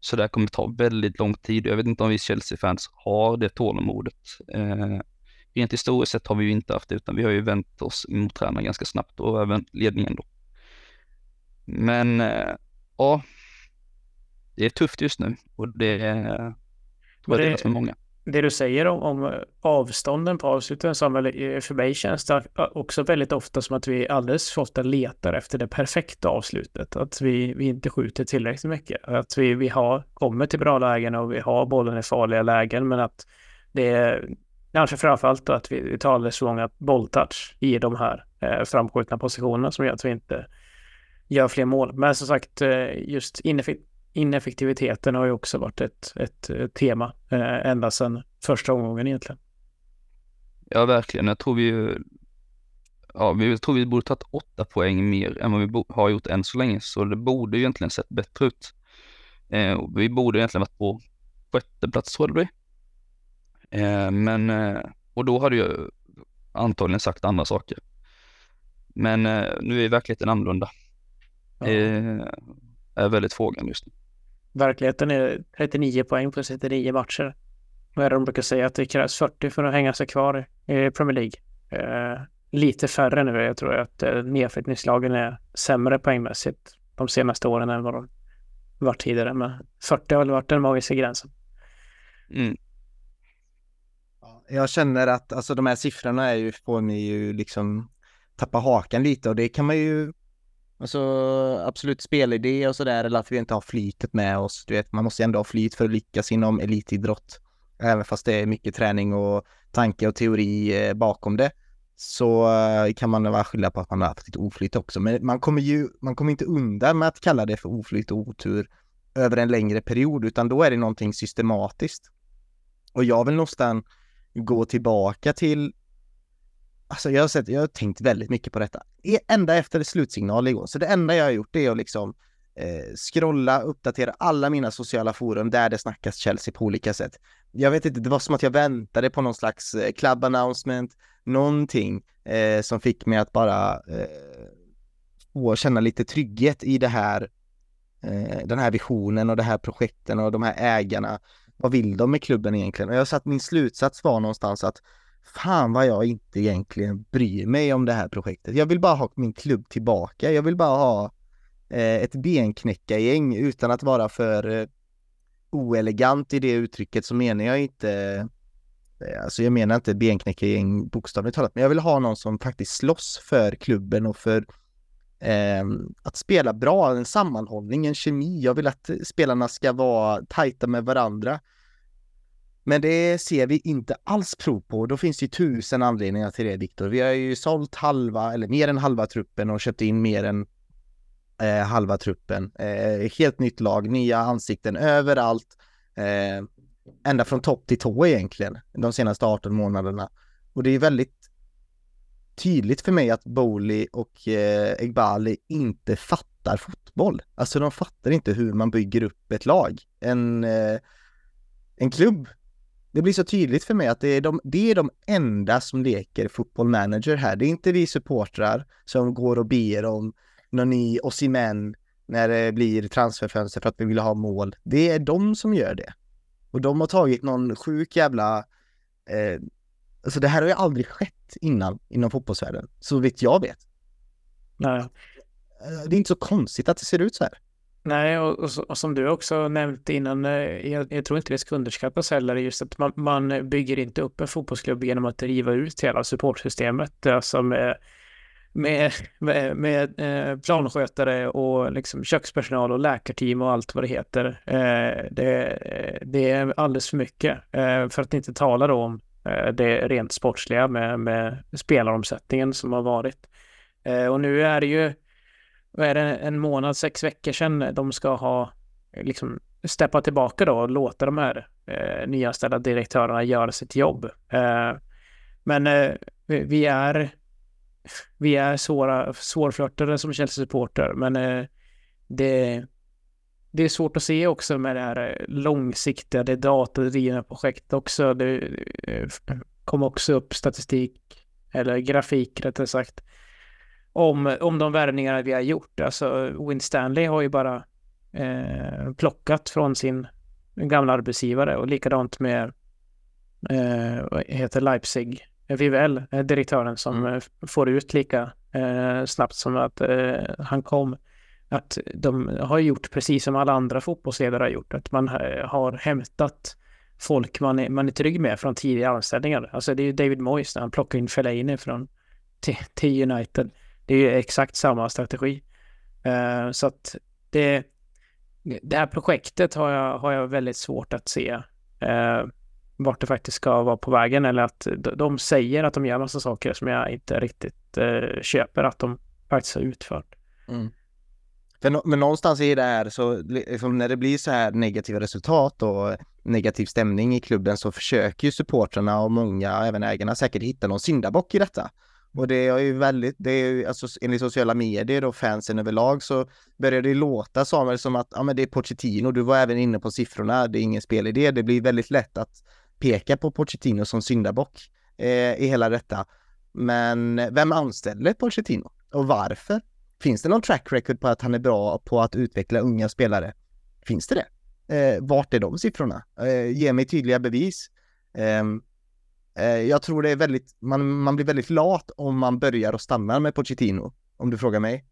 Så det här kommer ta väldigt lång tid. Jag vet inte om vi Chelsea-fans har det tålamodet. Rent historiskt sett har vi ju inte haft det utan vi har ju vänt oss mot tränaren ganska snabbt och även ledningen då. Men ja, det är tufft just nu och det är många. Det du säger om avstånden på avsluten samhället, för mig känns det också väldigt ofta som att vi alldeles för ofta letar efter det perfekta avslutet. Att vi inte skjuter tillräckligt mycket. Att vi kommer till bra lägen och vi har bollen i farliga lägen, men att det är kanske framförallt att vi tar alldeles för många bolltouch i de här framskjutna positionerna som gör att vi inte gör fler mål. Men som sagt, just ineffektiviteten har ju också varit ett tema ända sedan första omgången egentligen. Ja, verkligen. Jag tror vi borde tagit 8 poäng mer än vad vi har gjort än så länge. Så det borde ju egentligen sett bättre ut. Vi borde egentligen varit på 6:e plats, tror jag det blir. Och då hade jag antagligen sagt andra saker. Men nu är verkligheten annorlunda. Ja. Är väldigt frågan just nu. Verkligheten är 39 poäng på 39 matcher. Vad är det de brukar säga? Att det krävs 40 för att hänga sig kvar i Premier League. Lite färre nu. Jag tror att nedflyttningslagen är sämre poängmässigt de senaste åren än vad de var tidigare. Men 40 har väl varit den magiska gränsen. Mm. Jag känner att alltså, de här siffrorna är ju, får mig ju liksom tappa hakan lite. Och det kan man ju... Alltså, absolut spelidé och sådär, eller att vi inte har flytet med oss. Du vet, man måste ändå ha flyt för att lyckas inom elitidrott. Även fast det är mycket träning och tanke och teori bakom det, så kan man vara skylla på att man har haft lite oflyt också. Men man kommer inte undan med att kalla det för oflyt och otur över en längre period, utan då är det någonting systematiskt. Och jag vill nästan gå tillbaka till... Alltså jag har tänkt väldigt mycket på detta. Ända efter slutsignal igår. Så det enda jag har gjort är att liksom scrolla, uppdatera alla mina sociala forum där det snackas Chelsea på olika sätt. Jag vet inte, det var som att jag väntade på någon slags club announcement. Någonting som fick mig att bara känna lite trygghet i det här, den här visionen och det här projekten och de här ägarna. Vad vill de med klubben egentligen? Och jag satt, min slutsats var någonstans att fan vad jag inte egentligen bryr mig om det här projektet. Jag vill bara ha min klubb tillbaka. Jag vill bara ha ett benknäckargäng, utan att vara för oelegant i det uttrycket. Så menar jag inte, alltså jag menar inte benknäckargäng bokstavligt talat, men jag vill ha någon som faktiskt slåss för klubben och för att spela bra, en sammanhållning, en kemi. Jag vill att spelarna ska vara tajta med varandra. Men det ser vi inte alls prov på. Då finns det ju 1000 anledningar till det, Viktor. Vi har ju sålt halva, eller mer än halva truppen och köpt in mer än halva truppen. Helt nytt lag, nya ansikten överallt. Ända från topp till tå egentligen, de senaste 18 månaderna. Och det är väldigt tydligt för mig att Boli och Egbali inte fattar fotboll. Alltså de fattar inte hur man bygger upp ett lag. En klubb. Det blir så tydligt för mig att det är de enda som leker fotbollmanager här. Det är inte vi supportrar som går och ber om någon ny Osimhen när det blir transferfönster för att vi vill ha mål. Det är de som gör det. Och de har tagit någon sjuk jävla... alltså det här har ju aldrig skett innan inom fotbollsvärlden. Så vitt jag vet. Nej. Det är inte så konstigt att det ser ut så här. Nej, och som du också nämnt innan, jag tror inte det ska underskattas heller, just att man bygger inte upp en fotbollsklubb genom att riva ut hela supportsystemet, alltså med planskötare och liksom kökspersonal och läkarteam och allt vad det heter. Det är alldeles för mycket, för att inte tala då om det rent sportsliga med spelaromsättningen som har varit. Och nu är det ju... Är det en månad, 6 veckor sedan de ska ha liksom steppat tillbaka då och låta de här nyanställda direktörerna göra sitt jobb. Vi är svårflörtade som Chelsea-supporter, men det är svårt att se också med det här långsiktiga, det datadrivna projekt också. Det kom också upp statistik, eller grafik rättare sagt, om de värvningar vi har gjort. Alltså Win Stanley har ju bara plockat från sin gamla arbetsgivare, och likadant med heter Leipzig, Vivell, direktören som får ut lika snabbt som att han kom, att de har gjort precis som alla andra fotbollsledare har gjort, att man har hämtat folk man är trygg med från tidiga anställningar. Alltså det är ju David Moyes när han plockar in Fellaini från till United. Det är ju exakt samma strategi. Så att det här projektet har jag väldigt svårt att se vart det faktiskt ska vara på vägen, eller att de säger att de gör massa saker som jag inte riktigt köper att de faktiskt har utfört. Mm. Men någonstans i det här, så liksom, när det blir så här negativa resultat och negativ stämning i klubben, så försöker ju supporterna och många, även ägarna, säkert hitta någon syndabock i detta. Och det är ju väldigt, det är ju, alltså, enligt sociala medier och fansen överlag så börjar det låta, Samuel, som att ja, men det är Pochettino, du var även inne på siffrorna, det är ingen spelidé. Det blir väldigt lätt att peka på Pochettino som syndabock i hela detta. Men vem anställer Pochettino och varför? Finns det någon track record på att han är bra på att utveckla unga spelare? Finns det det? Vart är de siffrorna? Ge mig tydliga bevis. Jag tror det är väldigt, man blir väldigt lat om man börjar och stannar med Pochettino, om du frågar mig.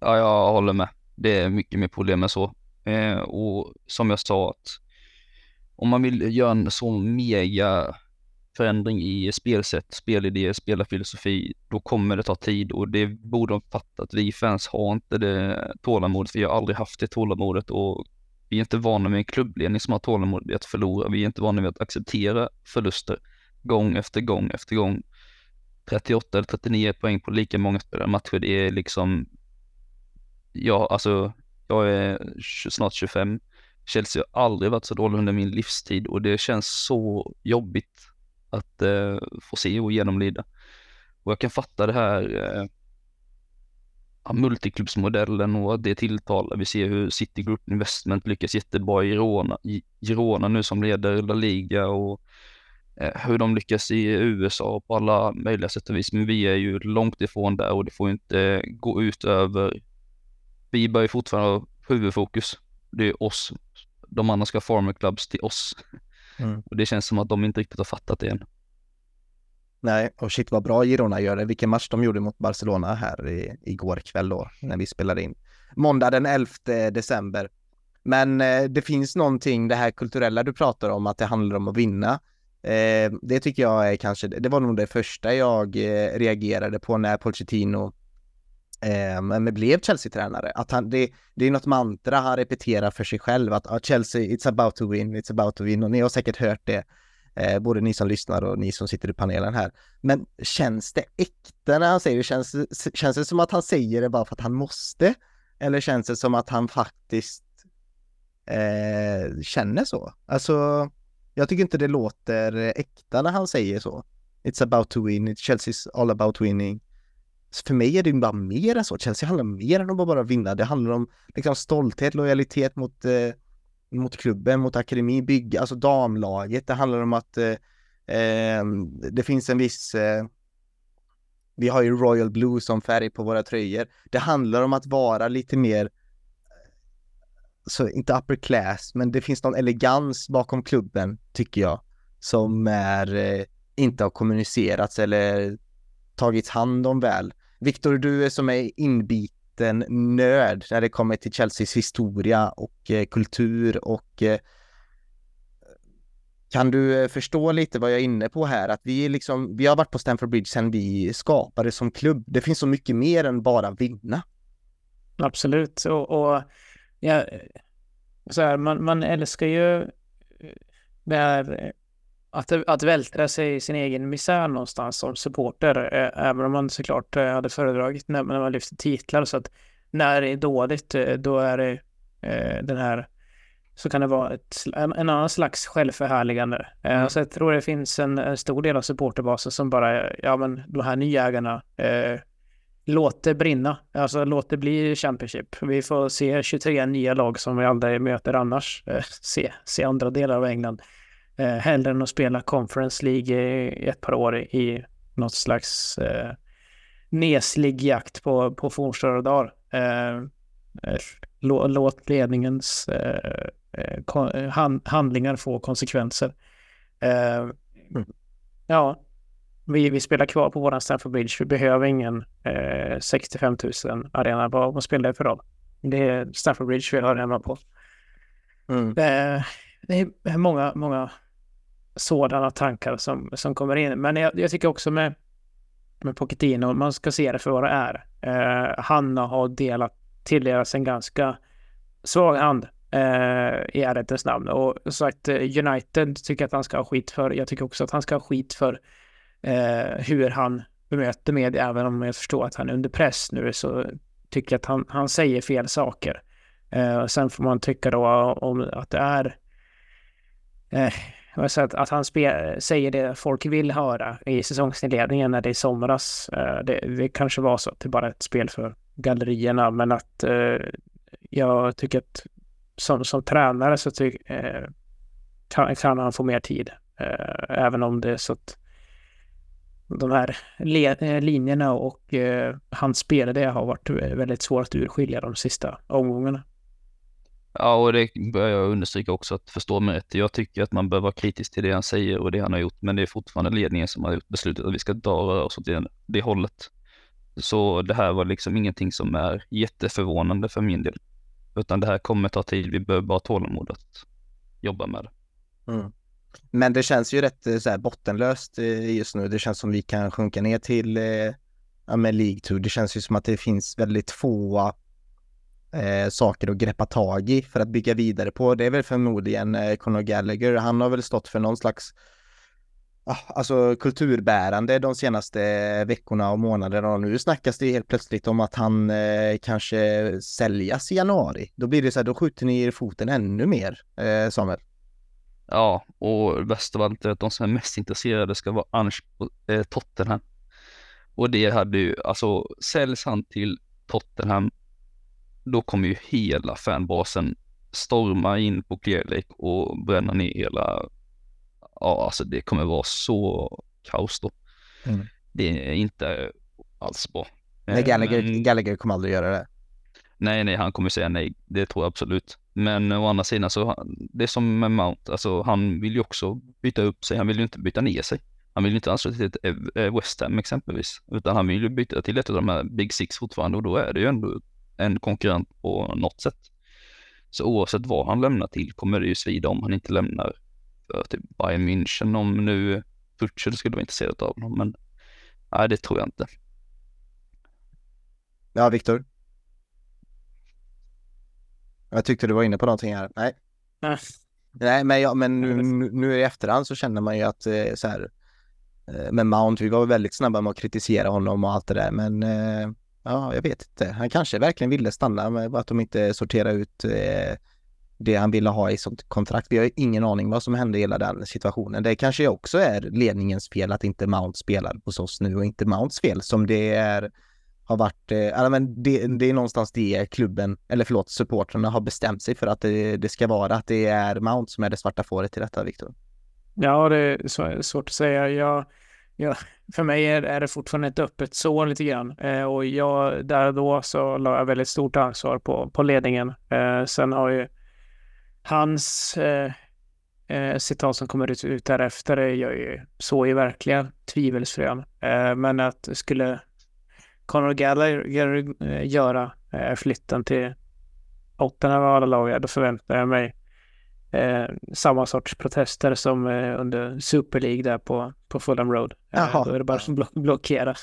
Ja, jag håller med. Det är mycket mer problem än så. Och som jag sa, att om man vill göra en sån mega förändring i spelsätt, spelidéer, spelarfilosofi, då kommer det ta tid, och det borde de fatta att vi fans har inte det tålamodet. Vi har aldrig haft det tålamodet, och vi är inte vana med en klubbledning som har tålamod i att förlora. Vi är inte vana med att acceptera förluster gång efter gång efter gång. 38 eller 39 poäng på lika många matcher, det är liksom... Ja, alltså, jag är snart 25. Chelsea har aldrig varit så dålig under min livstid, och det känns så jobbigt att få se och genomlida. Och jag kan fatta det här... multiklubbsmodellen, och det tilltalar. Vi ser hur City Group Investment lyckas jättebra i Girona nu, som leder La Liga, och hur de lyckas i USA på alla möjliga sätt och vis. Men vi är ju långt ifrån där, och det får inte gå ut över. Vi bör ju fortfarande ha huvudfokus. Det är oss. De andra ska former clubs till oss. Mm. Och det känns som att de inte riktigt har fattat det än. Nej, och shit vad bra Girona gör det. Vilken match de gjorde mot Barcelona här igår kväll då, när vi spelade in. Måndag den 11 december. Men det finns någonting, det här kulturella du pratar om, att det handlar om att vinna. Det tycker jag är kanske, det var nog det första jag reagerade på när Pochettino blev Chelsea-tränare. Att han, det är något mantra han repeterar för sig själv, att Chelsea, it's about to win, och ni har säkert hört det. Både ni som lyssnar och ni som sitter i panelen här. Men känns det äkta när han säger det? Känns det som att han säger det bara för att han måste? Eller känns det som att han faktiskt känner så? Alltså, jag tycker inte det låter äkta när han säger så. It's about to win, Chelsea's all about winning. Så för mig är det bara mer än så. Chelsea handlar mer än om att bara vinna. Det handlar om liksom stolthet, lojalitet mot klubben, mot akademi, bygga, alltså damlaget. Det handlar om att det finns en viss vi har ju Royal Blue som färg på våra tröjor. Det handlar om att vara lite mer, så inte upper class, men det finns någon elegans bakom klubben, tycker jag, som är inte har kommunicerats eller tagits hand om väl. Victor, du är som är inbit en nörd när det kommer till Chelseas historia och kultur, och kan du förstå lite vad jag är inne på här, att vi är liksom, vi har varit på Stamford Bridge sedan vi skapade som klubb. Det finns så mycket mer än bara vinna. Absolut, och ja, så här, man älskar ju det här, att vältra sig i sin egen misär någonstans som supporter, även om man såklart hade föredragit när man lyfter titlar. Så att när det är dåligt, då är det den här, så kan det vara en annan slags självförhärligande. Så jag tror det finns en stor del av supporterbasen som bara, ja men de här nya ägarna, låt det brinna. Alltså låt det bli Championship. Vi får se 23 nya lag som vi aldrig möter annars. Se andra delar av England. Hellre än att spela Conference League i ett par år i något slags neslig jakt på fornstora dagar. Låt ledningens handlingar få konsekvenser. Ja, vi spelar kvar på våran Stamford Bridge. Vi behöver ingen 65 000 arena. Vad spelar det för roll? Det är Stamford Bridge vi har hemma på. Det är många sådana tankar som kommer in. Men jag tycker också med Pochettino, man ska se det för vad det är. Hanna har tilldelats en ganska svag hand i ärlighetens namn. Och så att United tycker att han ska ha skit för. Jag tycker också att han ska ha skit för hur han bemöter med. Även om jag förstår att han är under press nu, så tycker jag att han säger fel saker. Sen får man tycka då om att det är Så att han säger det folk vill höra i säsongsinledningen när det är somras, det kanske var så att det bara är ett spel för gallerierna, men att jag tycker att som tränare så kan han få mer tid, även om det är så att de här linjerna och hans spel, det har varit väldigt svårt att urskilja de sista omgångarna. Ja, och det börjar jag understryka också, att förstå mig rätt. Jag tycker att man bör vara kritisk till det han säger och det han har gjort, men det är fortfarande ledningen som har gjort beslutet att vi ska dra oss åt det hållet. Så det här var liksom ingenting som är jätteförvånande för min del, utan det här kommer ta tid. Vi bör bara tålamod att jobba med det. Mm. Men det känns ju rätt så här bottenlöst just nu. Det känns som vi kan sjunka ner till League 2. Det känns ju som att det finns väldigt få saker att greppa tag i för att bygga vidare på. Det är väl förmodligen Conor Gallagher. Han har väl stått för någon slags alltså kulturbärande de senaste veckorna och månaderna, och nu snackas det helt plötsligt om att han kanske säljas i januari. Då blir det så här, då skjuter ni er foten ännu mer, Samuel. Ja, och bäst av allt är att de som är mest intresserade ska vara annars Tottenham. Och det hade ju, alltså säljs han till Tottenham, då kommer ju hela fanbasen storma in på Clear Lake och bränna ner hela... Ja, alltså det kommer vara så kaos då. Mm. Det är inte alls bra. Nej, Gallagher kommer aldrig göra det. Nej, han kommer säga nej. Det tror jag absolut. Men å andra sidan så, det är som med Mount. Alltså han vill ju också byta upp sig. Han vill ju inte byta ner sig. Han vill ju inte ansluta till ett West Ham exempelvis. Utan han vill ju byta till ett av de här Big Six fortfarande. Och då är det ju ändå en konkurrent på något sätt. Så oavsett vad han lämnar till kommer det ju svida om han inte lämnar för typ Bayern München, om nu Puchel skulle vara intresserad av honom, men nej, det tror jag inte. Ja, Viktor? Jag tyckte du var inne på någonting här. Nej. Nej, men nu i efterhand så känner man ju att så här, med Mount, vi var väldigt snabba med att kritisera honom och allt det där, men ja, jag vet inte. Han kanske verkligen ville stanna, med att de inte sorterar ut det han ville ha i sånt kontrakt. Vi har ju ingen aning vad som hände i hela den situationen. Det kanske också är ledningens fel att inte Mount spelar hos oss nu, och inte Mounts fel som det är, har varit... men det är någonstans det klubben, eller förlåt, supporterna har bestämt sig för att det ska vara att det är Mount som är det svarta fåret i detta, Victor. Ja, det är svårt att säga. Ja, för mig är det fortfarande ett öppet sår lite grann, och jag där då så la jag väldigt stort ansvar på ledningen. Sen har ju hans citat som kommer ut därefter gör ju så i verkliga tvivelsfrön, men att skulle Conor Gallagher göra flytten till Tottenham av alla lag, då förväntar jag mig samma sorts protester som under Super League där på Fulham Road. Då är det bara som blockerar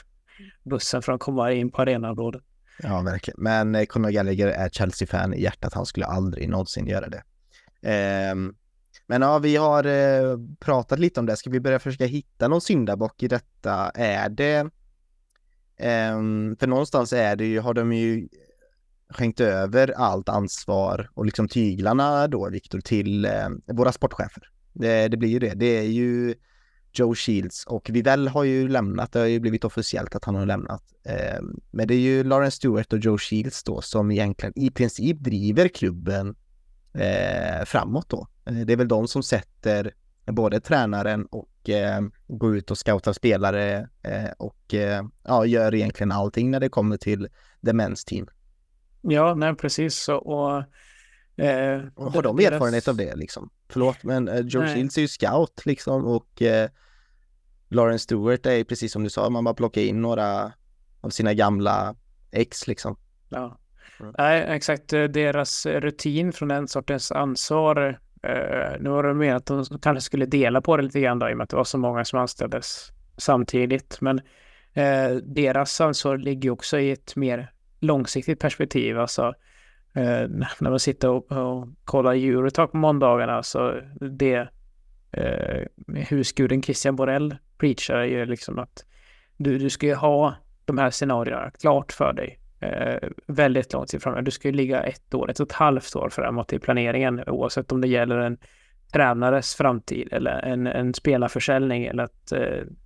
bussen för att komma in på arenaområdet. Ja, verkligen. Men Conor Gallagher är Chelsea-fan i hjärtat. Han skulle aldrig någonsin göra det. Men ja, vi har pratat lite om det. Ska vi börja försöka hitta någon syndabock i detta? Är det... för någonstans är det ju, har de ju skänkt över allt ansvar och liksom tyglarna då, Victor, till våra sportchefer. Det blir ju det. Det är ju Joe Shields, och Vidal har ju lämnat. Det har ju blivit officiellt att han har lämnat. Men det är ju Lawrence Stewart och Joe Shields då som egentligen i princip driver klubben framåt då. Det är väl de som sätter både tränaren och går ut och scoutar spelare och gör egentligen allting när det kommer till the men's team. Ja, nej, precis. Så, och har de erfarenhet av det liksom? Förlåt, men George Shields är ju scout liksom, och Lawrence Stewart är precis som du sa, man bara plockar in några av sina gamla ex liksom. Ja, nej, exakt. Deras rutin från den sortens ansvar, nu var det med att de kanske skulle dela på det lite grann då, i och med att det var så många som anställdes samtidigt, men deras ansvar ligger också i ett mer långsiktigt perspektiv. Alltså när man sitter och kollar Eurotalk på måndagarna, så det husguden Christian Borell preachar är ju liksom att du ska ju ha de här scenarierna klart för dig väldigt långt ifrån. Du ska ju ligga ett år, ett och ett halvt år framåt i planeringen, oavsett om det gäller en tränares framtid eller en spelarförsäljning eller att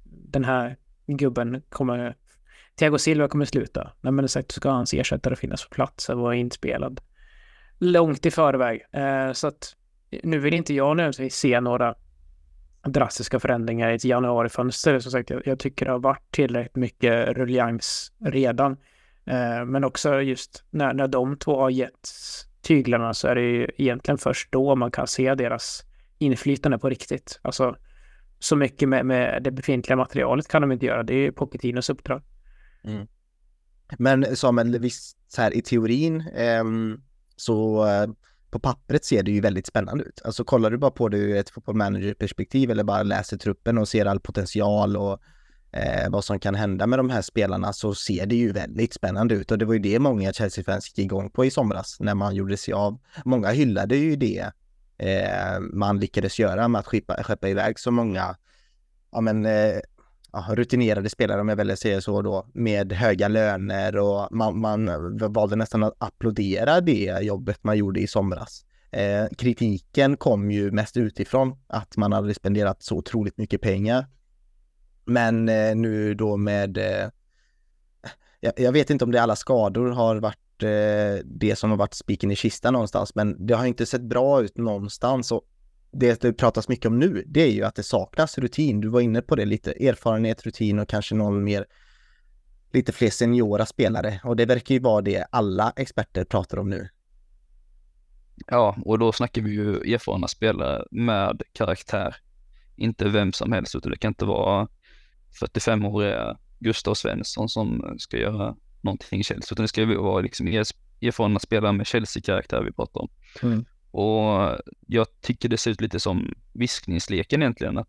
den här gubben kommer, Thiago Silva kommer sluta. Nej, men sagt ska hans ersättare finnas på plats och vara inspelad långt i förväg. Så att nu vill inte jag nödvändigtvis se några drastiska förändringar i ett januarifönster. Som sagt, jag tycker det har varit tillräckligt mycket ruljans redan. Men också just när de två har gett tyglarna så är det ju egentligen först då man kan se deras inflytande på riktigt. Alltså så mycket med det befintliga materialet kan de inte göra. Det är ju Pochettinos uppdrag. Mm. Men Samuel, visst så här i teorin så på pappret ser det ju väldigt spännande ut. Alltså kollar du bara på det ur ett fotbollmanagerperspektiv eller bara läser truppen och ser all potential och vad som kan hända med de här spelarna så ser det ju väldigt spännande ut. Och det var ju det många Chelsea-fans gick igång på i somras när man gjorde sig av. Många hyllade ju det man lyckades göra med att skeppa iväg så många rutinerade spelare, om jag väljer säga så då, med höga löner, och man valde nästan att applådera det jobbet man gjorde i somras. Kritiken kom ju mest utifrån att man hade spenderat så otroligt mycket pengar. Men nu då med jag vet inte om det alla skador har varit det som har varit spiken i kistan någonstans, men det har inte sett bra ut någonstans, och det pratas mycket om nu, det är ju att det saknas rutin. Du var inne på det lite, erfarenhet, rutin och kanske någon mer, lite fler seniora spelare, och det verkar ju vara det alla experter pratar om nu. Ja, och då snackar vi ju erfarna spelare med karaktär, inte vem som helst, utan det kan inte vara 45-åriga Gustav Svensson som ska göra någonting i Chelsea, utan det ska ju vara liksom erfarna spelare med Chelsea-karaktär vi pratar om. Mm. Och jag tycker det ser ut lite som viskningsleken egentligen, att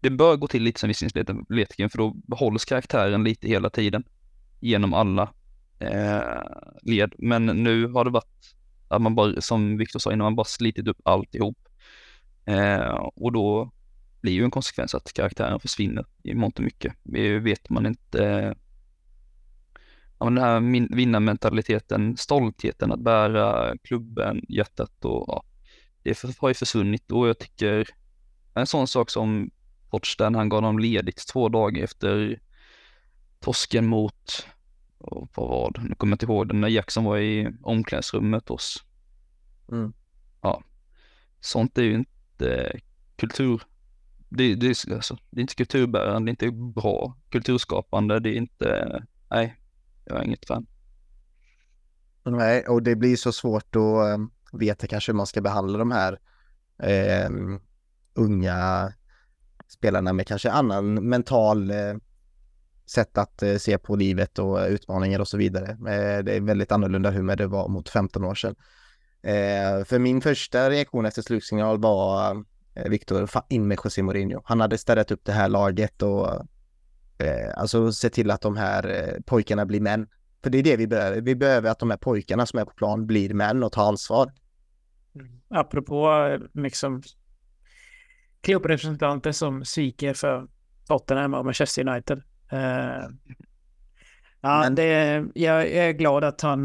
det bör gå till lite som viskningsleken, för då behålls karaktären lite hela tiden genom alla led. Men nu har det varit att man bara, som Victor sa innan, man bara slitit upp alltihop, och då blir ju en konsekvens att karaktären försvinner i mångt och mycket. Det vet man inte. Den här vinnarmentaliteten, stoltheten att bära klubben, hjärtat, och ja, det har ju försvunnit. Och jag tycker en sån sak som Pochettino, han gav dem ledigt 2 dagar efter tosken mot nu kommer jag inte ihåg, när Jackson var i omklädningsrummet oss. Mm. Ja, sånt är ju inte kultur. Det är inte kulturbärande, det är inte bra kulturskapande, det är inte, nej, jag är inget fan. Nej, och det blir så svårt att veta kanske hur man ska behandla de här unga spelarna med kanske annan mental sätt att se på livet och utmaningar och så vidare. Det är väldigt annorlunda hur det var mot 15 år sedan. För min första reaktion efter slutsignal var Victor, in med José Mourinho. Han hade städat upp det här laget och alltså se till att de här pojkarna blir män. För det är det vi behöver. Vi behöver att de här pojkarna som är på plan blir män och tar ansvar. Apropå liksom klubbrepresentanter som sviker för Tottenham och Manchester United. Jag är glad att han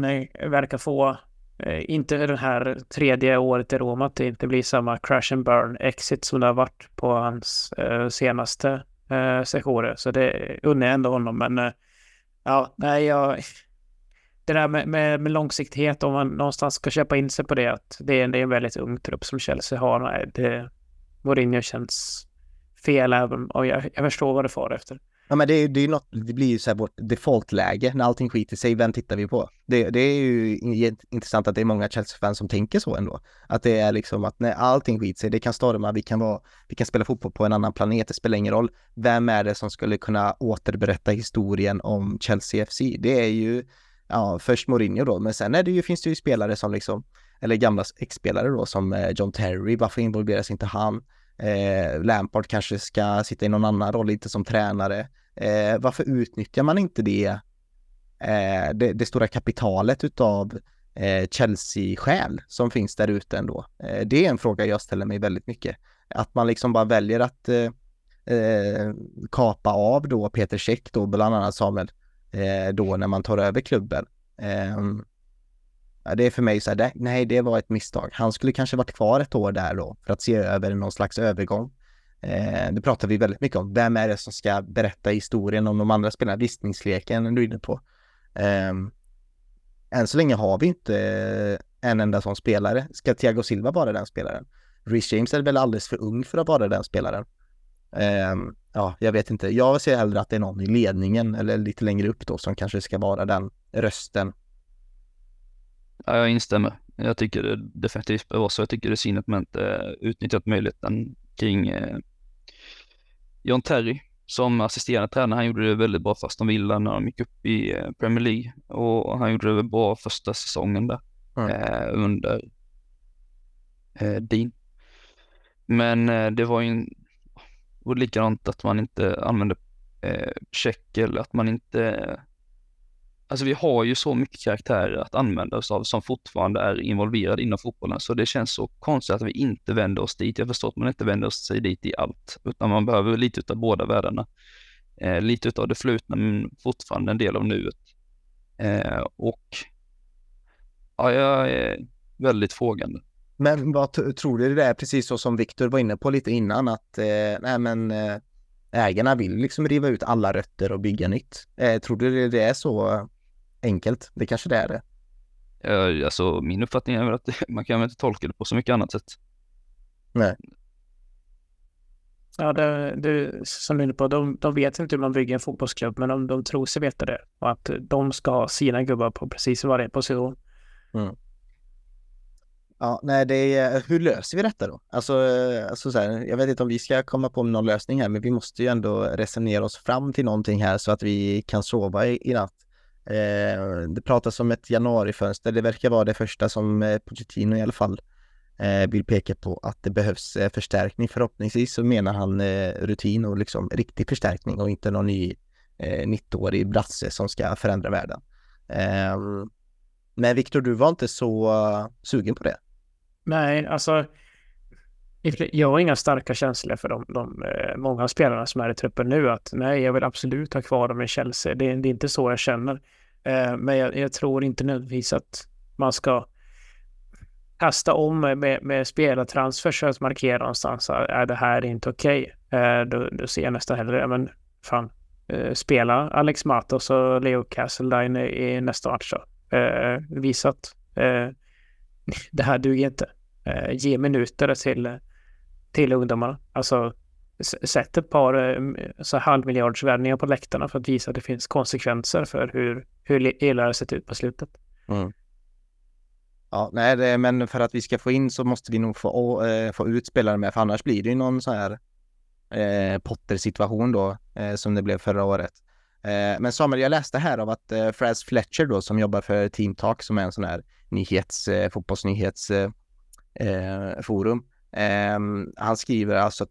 verkar få inte det här tredje året i Roma, att det inte blir samma crash and burn exit som det har varit på hans senaste sessioner, så det unnar jag ändå honom. Men det där med långsiktighet, om man någonstans ska köpa in sig på det, att det är en väldigt ung trupp som Chelsea har. Nej, det Mourinho känns fel, även och jag förstår vad det far efter. Ja, men det är något, det blir ju så här vårt default-läge. När allting skiter sig, vem tittar vi på? Det är ju intressant att det är många Chelsea-fans som tänker så ändå. Att det är liksom att när allting skiter sig, det kan storma, vi kan spela fotboll på en annan planet, det spelar ingen roll. Vem är det som skulle kunna återberätta historien om Chelsea FC? Det är ju först Mourinho då, men sen finns det ju spelare som liksom, eller gamla ex-spelare då, som John Terry, varför involveras inte han? Lampard kanske ska sitta i någon annan roll, inte som tränare. Varför utnyttjar man inte det stora kapitalet utav Chelsea-själ som finns där ute ändå? Det är en fråga jag ställer mig väldigt mycket. Att man liksom bara väljer att kapa av då Peter Cech då, bland annat Samuel, då när man tar över klubben. Det är för mig så här, nej det var ett misstag. Han skulle kanske varit kvar ett år där då för att se över någon slags övergång. Det pratar vi väldigt mycket om. Vem är det som ska berätta historien om de andra spelarna? Visningsleken du är inne på. Än så länge har vi inte en enda sån spelare. Ska Thiago Silva vara den spelaren? Reece James är väl alldeles för ung för att vara den spelaren. Ja, jag vet inte. Jag ser hellre att det är någon i ledningen eller lite längre upp då som kanske ska vara den rösten. Ja, jag instämmer. Jag tycker det definitivt behövs så. Jag tycker det är synd att man inte utnyttjat möjligheten kring John Terry som assisterande tränare. Han gjorde det väldigt bra först om Villa när de gick upp i Premier League. Och han gjorde det bra första säsongen där under Dean. Men det var ju och likadant att man inte använde check eller att man inte... Alltså vi har ju så mycket karaktärer att använda oss av som fortfarande är involverade inom fotbollen. Så det känns så konstigt att vi inte vänder oss dit. Jag förstår att man inte vänder sig dit i allt. Utan man behöver lite utav båda världarna. Lite utav det flutna men fortfarande en del av nuet. Och ja, jag är väldigt frågande. Men vad tror du det är precis så som Victor var inne på lite innan att ägarna vill liksom riva ut alla rötter och bygga nytt. Tror du det är så enkelt? Det kanske det är det. Alltså min uppfattning är väl att man kan väl inte tolka det på så mycket annat sätt. Nej. Ja, det som du är inne på, de vet inte hur man bygger en fotbollsklubb men de tror sig veta det och att de ska ha sina gubbar på precis varje position. Mm. Ja, nej, hur löser vi detta då? Alltså så här, jag vet inte om vi ska komma på någon lösning här, men vi måste ju ändå resonera oss fram till någonting här så att vi kan sova i natt. Det pratas om ett januarifönster. Det verkar vara det första som Pochettino i alla fall vill peka på, att det behövs förstärkning. Förhoppningsvis så menar han rutin och liksom riktig förstärkning och inte någon ny 90-årig brasse som ska förändra världen. Men Victor, du var inte så sugen på det. Nej, alltså jag har inga starka känslor för de många spelarna som är i truppen nu. Att nej, jag vill absolut ha kvar dem i Chelsea. Det är inte så jag känner. Men jag tror inte nödvändigtvis att man ska kasta om med spelartransfers och markera någonstans att det här är inte okej. Då ser jag nästan hellre, men fan, spela Alex Matos och Leo Castleline i nästa match då. Visat det här duger inte. Ge minuter till ungdomarna. Alltså sätt ett par halvmiljardsvärdningar på läktarna för att visa att det finns konsekvenser för hur illa det sett ut på slutet. Mm. Ja, nej, men för att vi ska få in så måste vi nog få ut spelare med, för annars blir det ju någon så här Potter-situation då som det blev förra året. Men Samuel, jag läste här av att Fraz Fletcher då, som jobbar för Team Talk, som är en sån här fotbollsnyhetsforum. Han skriver alltså att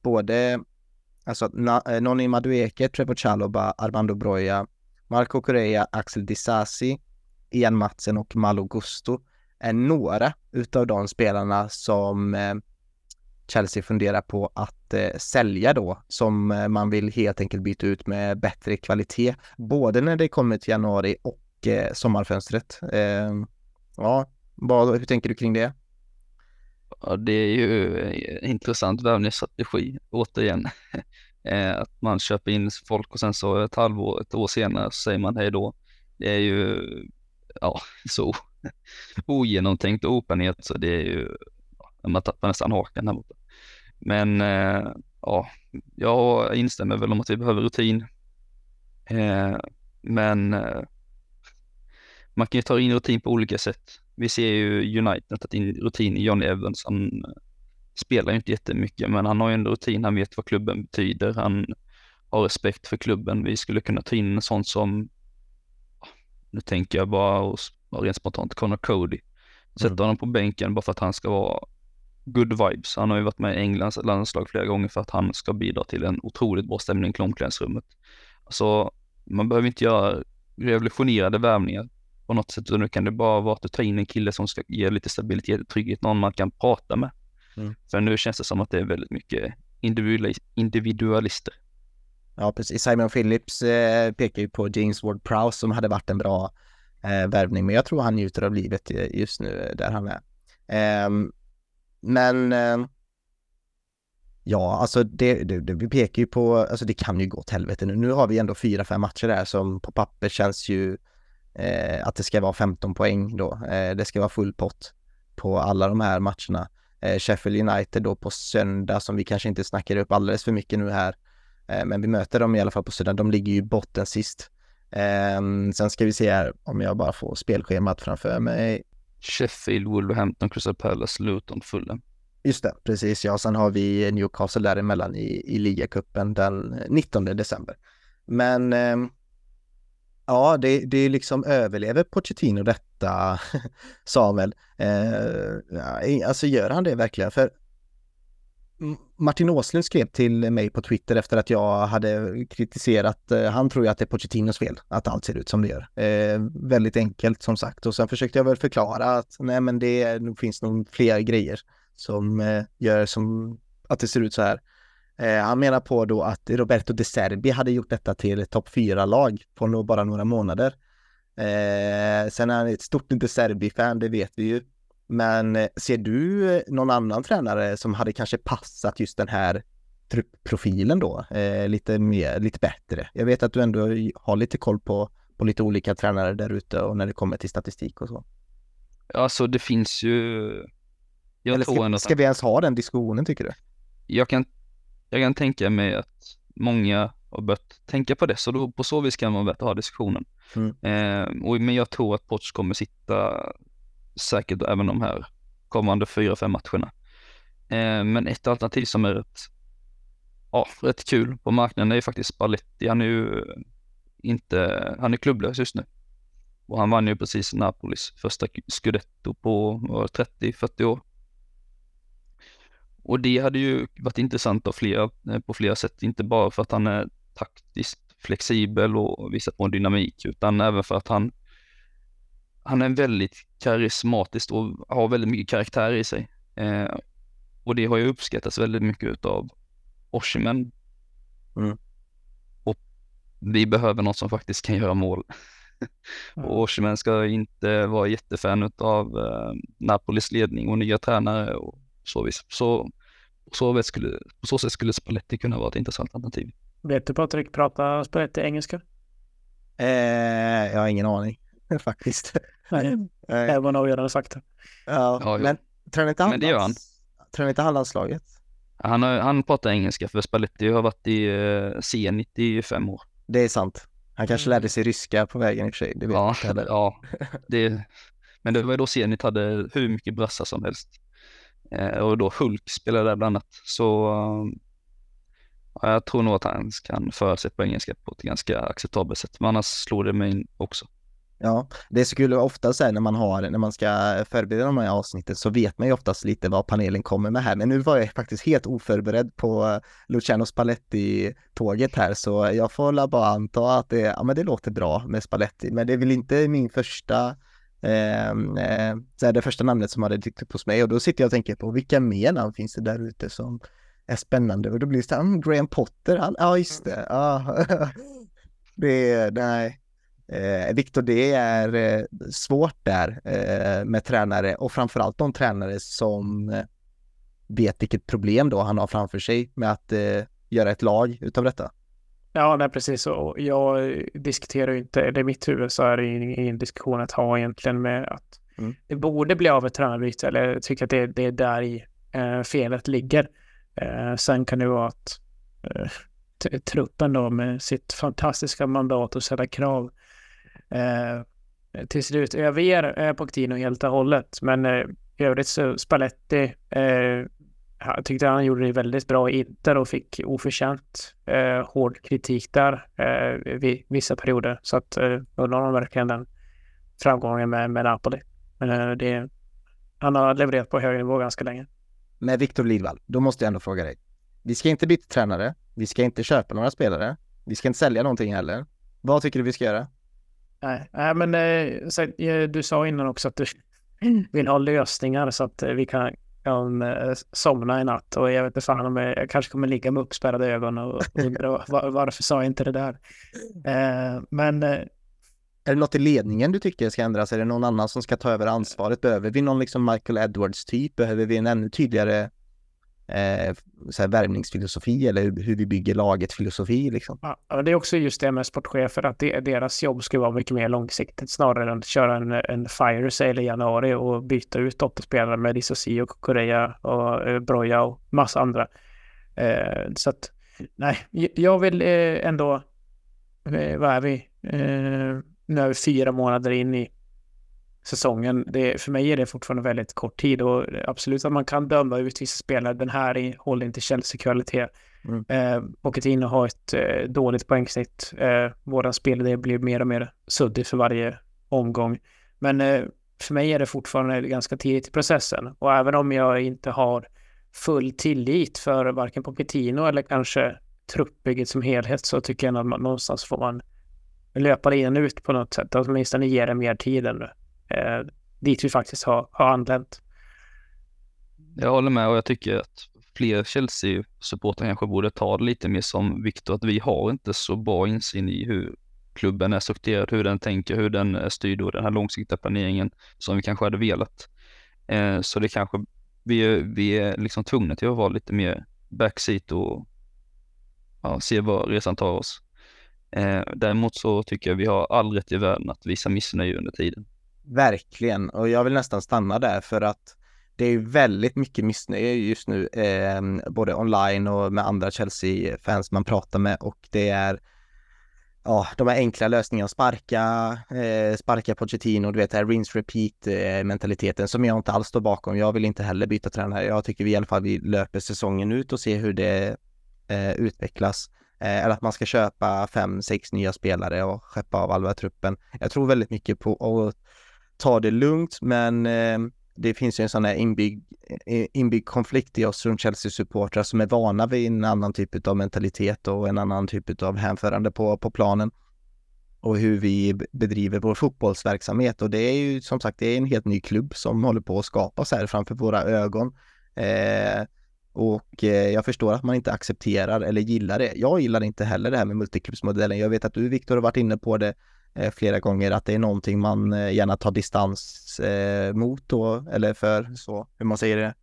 Noni Madueke, Trevor Chalobah, Armando Broja, Marco Correa, Axel Disasi, Ian Madsen och Malo Gusto är några utav de spelarna som Chelsea funderar på att sälja då, som man vill helt enkelt byta ut med bättre kvalitet både när det kommer till januari och sommarfönstret. Hur tänker du kring det? Ja, det är ju intressant värvningsstrategi återigen. Att man köper in folk och sen så ett år senare så säger man hej då. Det är ju så ogenomtänkt och oplanerat, så det är ju man tappar nästan hakan här borta. Men jag instämmer väl om att vi behöver rutin. Men man kan ju ta in rutin på olika sätt. Vi ser ju United att in rutin i Johnny Evans. Han spelar ju inte jättemycket, men han har ju en rutin. Han vet vad klubben betyder. Han har respekt för klubben. Vi skulle kunna ta in sånt som, nu tänker jag bara rent spontant, Conor Cody. Sätta honom på bänken bara för att han ska vara good vibes. Han har ju varit med i Englands landslag flera gånger för att han ska bidra till en otroligt bra stämning i omklädningsrummet. Alltså, man behöver inte göra revolutionerade värvningar på något sätt. Nu kan det bara vara att ta in en kille som ska ge lite stabilitet och trygghet, någon man kan prata med. Mm. För nu känns det som att det är väldigt mycket individualister. Ja, precis. Simon Phillips pekar ju på James Ward-Prowse som hade varit en bra värvning. Men jag tror han njuter av livet just nu där han är. Ja, alltså det vi pekar ju på, alltså det kan ju gå åt helvete nu. Nu har vi ändå 4-5 matcher där som på papper känns ju att det ska vara 15 poäng då. Det ska vara full pott på alla de här matcherna. Sheffield United då på söndag, som vi kanske inte snackar upp alldeles för mycket nu här. Men vi möter dem i alla fall på söndag. De ligger ju botten sist. Sen ska vi se här om jag bara får spelschemat framför mig. Sheffield, Wolverhampton, Crystal Palace, Luton, Fulham. Just det, precis. Ja, sen har vi Newcastle däremellan i ligacupen den 19 december. Men ja, det är liksom, överlever Pochettino detta, Samuel? Alltså gör han det verkligen? För Martin Åslund skrev till mig på Twitter efter att jag hade kritiserat, han tror ju att det är Pochettinos fel att allt ser ut som det gör. Väldigt enkelt som sagt. Och sen försökte jag väl förklara att nej, men det finns nog fler grejer som gör som att det ser ut så här. Han menar på då att Roberto De Serbi hade gjort detta till topp 4-lag på bara några månader. Sen är han ett stort De Serbi-fan, det vet vi ju. Men ser du någon annan tränare som hade kanske passat just den här truppprofilen då? Lite mer, lite bättre. Jag vet att du ändå har lite koll på lite olika tränare där ute och när det kommer till statistik och så. Alltså det finns ju... Eller ska vi ens ha den diskussionen, tycker du? Jag kan tänka mig att många har börjat tänka på det, så då, på så vis kan man väl ha diskussionen. Men jag tror att Poch kommer sitta säkert även de här kommande 4-5 matcherna. Men ett alternativ som är rätt kul på marknaden är ju faktiskt Spalletti. Han är klubblös just nu. Och han vann ju precis Napolis första scudetto på 30-40 år. Och det hade ju varit intressant på flera sätt. Inte bara för att han är taktiskt flexibel och visar på en dynamik, utan även för att han är väldigt karismatisk och har väldigt mycket karaktär i sig. Och det har ju uppskattats väldigt mycket av Osimhen. Och vi behöver något som faktiskt kan göra mål. Och Osimhen ska inte vara jättefan av Napolis ledning och nya tränare och så vis. På så sätt skulle Spalletti kunna vara ett intressant alternativ. Vet du, Patrik, pratar Spalletti engelska? Jag har ingen aning faktiskt. Även om jag hade sagt det. Ja, men det gör han. Tränar inte han landslaget? Han pratar engelska, för Spalletti har varit i C95 i 5 år. Det är sant. Han kanske lärde sig ryska på vägen i och för sig. Det vet jag. Ja, men det var ju då Zenit hade hur mycket brassar som helst. Och då Hulk spelade där bland annat. Så jag tror nog att han kan föra sig på engelska på ett ganska acceptabelt sätt. Men annars slår det mig in också. Ja, det skulle ofta säga när man ska förbereda de här avsnitten, så vet man ju oftast lite vad panelen kommer med här. Men nu var jag faktiskt helt oförberedd på Luciano Spalletti-tåget här, så jag får bara anta att det låter bra med Spalletti. Men det är väl inte min första, det första namnet som hade dykt upp hos mig. Och då sitter jag och tänker på vilka mer namn finns det där ute som är spännande. Och då blir det så här, Graham Potter, just det. Nej. Victor, det är svårt där med tränare, och framförallt de tränare som vet vilket problem då han har framför sig med att göra ett lag utav detta. Ja, nej, precis. Och jag diskuterar ju inte, det är mitt huvud så är det i en diskussion att ha egentligen med att det borde bli av ett tränarbyte, eller tycker att det är där i felet ligger. Sen kan det vara att truppen då med sitt fantastiska mandat och sätta krav till slut överger Pochettino helt och hållet, men i övrigt så Spalletti tyckte han gjorde det väldigt bra i Inter och fick oförtjänt hård kritik där vid vissa perioder, så att då la han verkligen den framgången med Napoli, men han har levererat på hög nivå ganska länge. Men Victor Lidvall, då måste jag ändå fråga dig, vi ska inte byta tränare, vi ska inte köpa några spelare, vi ska inte sälja någonting heller, vad tycker du vi ska göra? Nej, men du sa innan också att du vill ha lösningar så att vi kan somna i natt, och jag vet inte fan om jag kanske kommer ligga med uppspärrade ögon och undra varför sa jag inte det där. Men Är det något i ledningen du tycker ska ändras? Är det någon annan som ska ta över ansvaret? Behöver vi någon liksom Michael Edwards-typ? Behöver vi en ännu tydligare värvningsfilosofi eller hur vi bygger laget-filosofi? Liksom? Ja, det är också just det med sportchefer, att deras jobb ska vara mycket mer långsiktigt snarare än att köra en fire sale i januari och byta ut 8 spelare med Disasi och Korea och Broja och massa andra. Så att, nej, jag vill ändå, vad är vi? Nu 4 månader in i säsongen. För mig är det fortfarande väldigt kort tid och absolut att man kan döma ut vissa spelare. Den här håller inte Chelsea-kvalitet. Pochettino har ett dåligt poängsnitt. Våra spelare blir mer och mer suddig för varje omgång. Men för mig är det fortfarande ganska tidigt i processen. Och även om jag inte har full tillit för varken Pochettino eller kanske truppbygget som helhet, så tycker jag att man, någonstans får man löpa igen ut på något sätt. Åtminstone ger det mer tid än nu. Dit vi faktiskt har använt. Jag håller med, och jag tycker att fler Chelsea-supportrar kanske borde ta det lite mer som Victor, att vi har inte så bra insyn i hur klubben är strukturerad, hur den tänker, hur den är styrd och den här långsiktiga planeringen som vi kanske hade velat. Så det kanske vi är liksom tvungna till att vara lite mer backseat och ja, se vad resan tar oss. Däremot så tycker jag vi har all rätt i världen att visa missnöje under tiden. Verkligen, och jag vill nästan stanna där, för att det är väldigt mycket missnöje just nu, både online och med andra Chelsea-fans man pratar med, och det är de här enkla lösningarna, sparka Pochettino, du vet det här rinse-repeat-mentaliteten som jag inte alls står bakom. Jag vill inte heller byta tränare. Jag tycker vi i alla fall vi löper säsongen ut och ser hur det utvecklas. Eller att man ska köpa 5-6 nya spelare och skeppa av halva truppen. Jag tror väldigt mycket på att ta det lugnt, men det finns ju en sån här inbyggd konflikt i oss som Chelsea-supportrar som är vana vid en annan typ av mentalitet och en annan typ av hänförande på planen och hur vi bedriver vår fotbollsverksamhet. Och det är ju som sagt, det är en helt ny klubb som håller på att skapas här framför våra ögon. Och jag förstår att man inte accepterar eller gillar det. Jag gillar inte heller det här med multiklubbsmodellen. Jag vet att du, Victor, har varit inne på det flera gånger, att det är någonting man gärna tar distans mot då, eller för så, hur man säger det.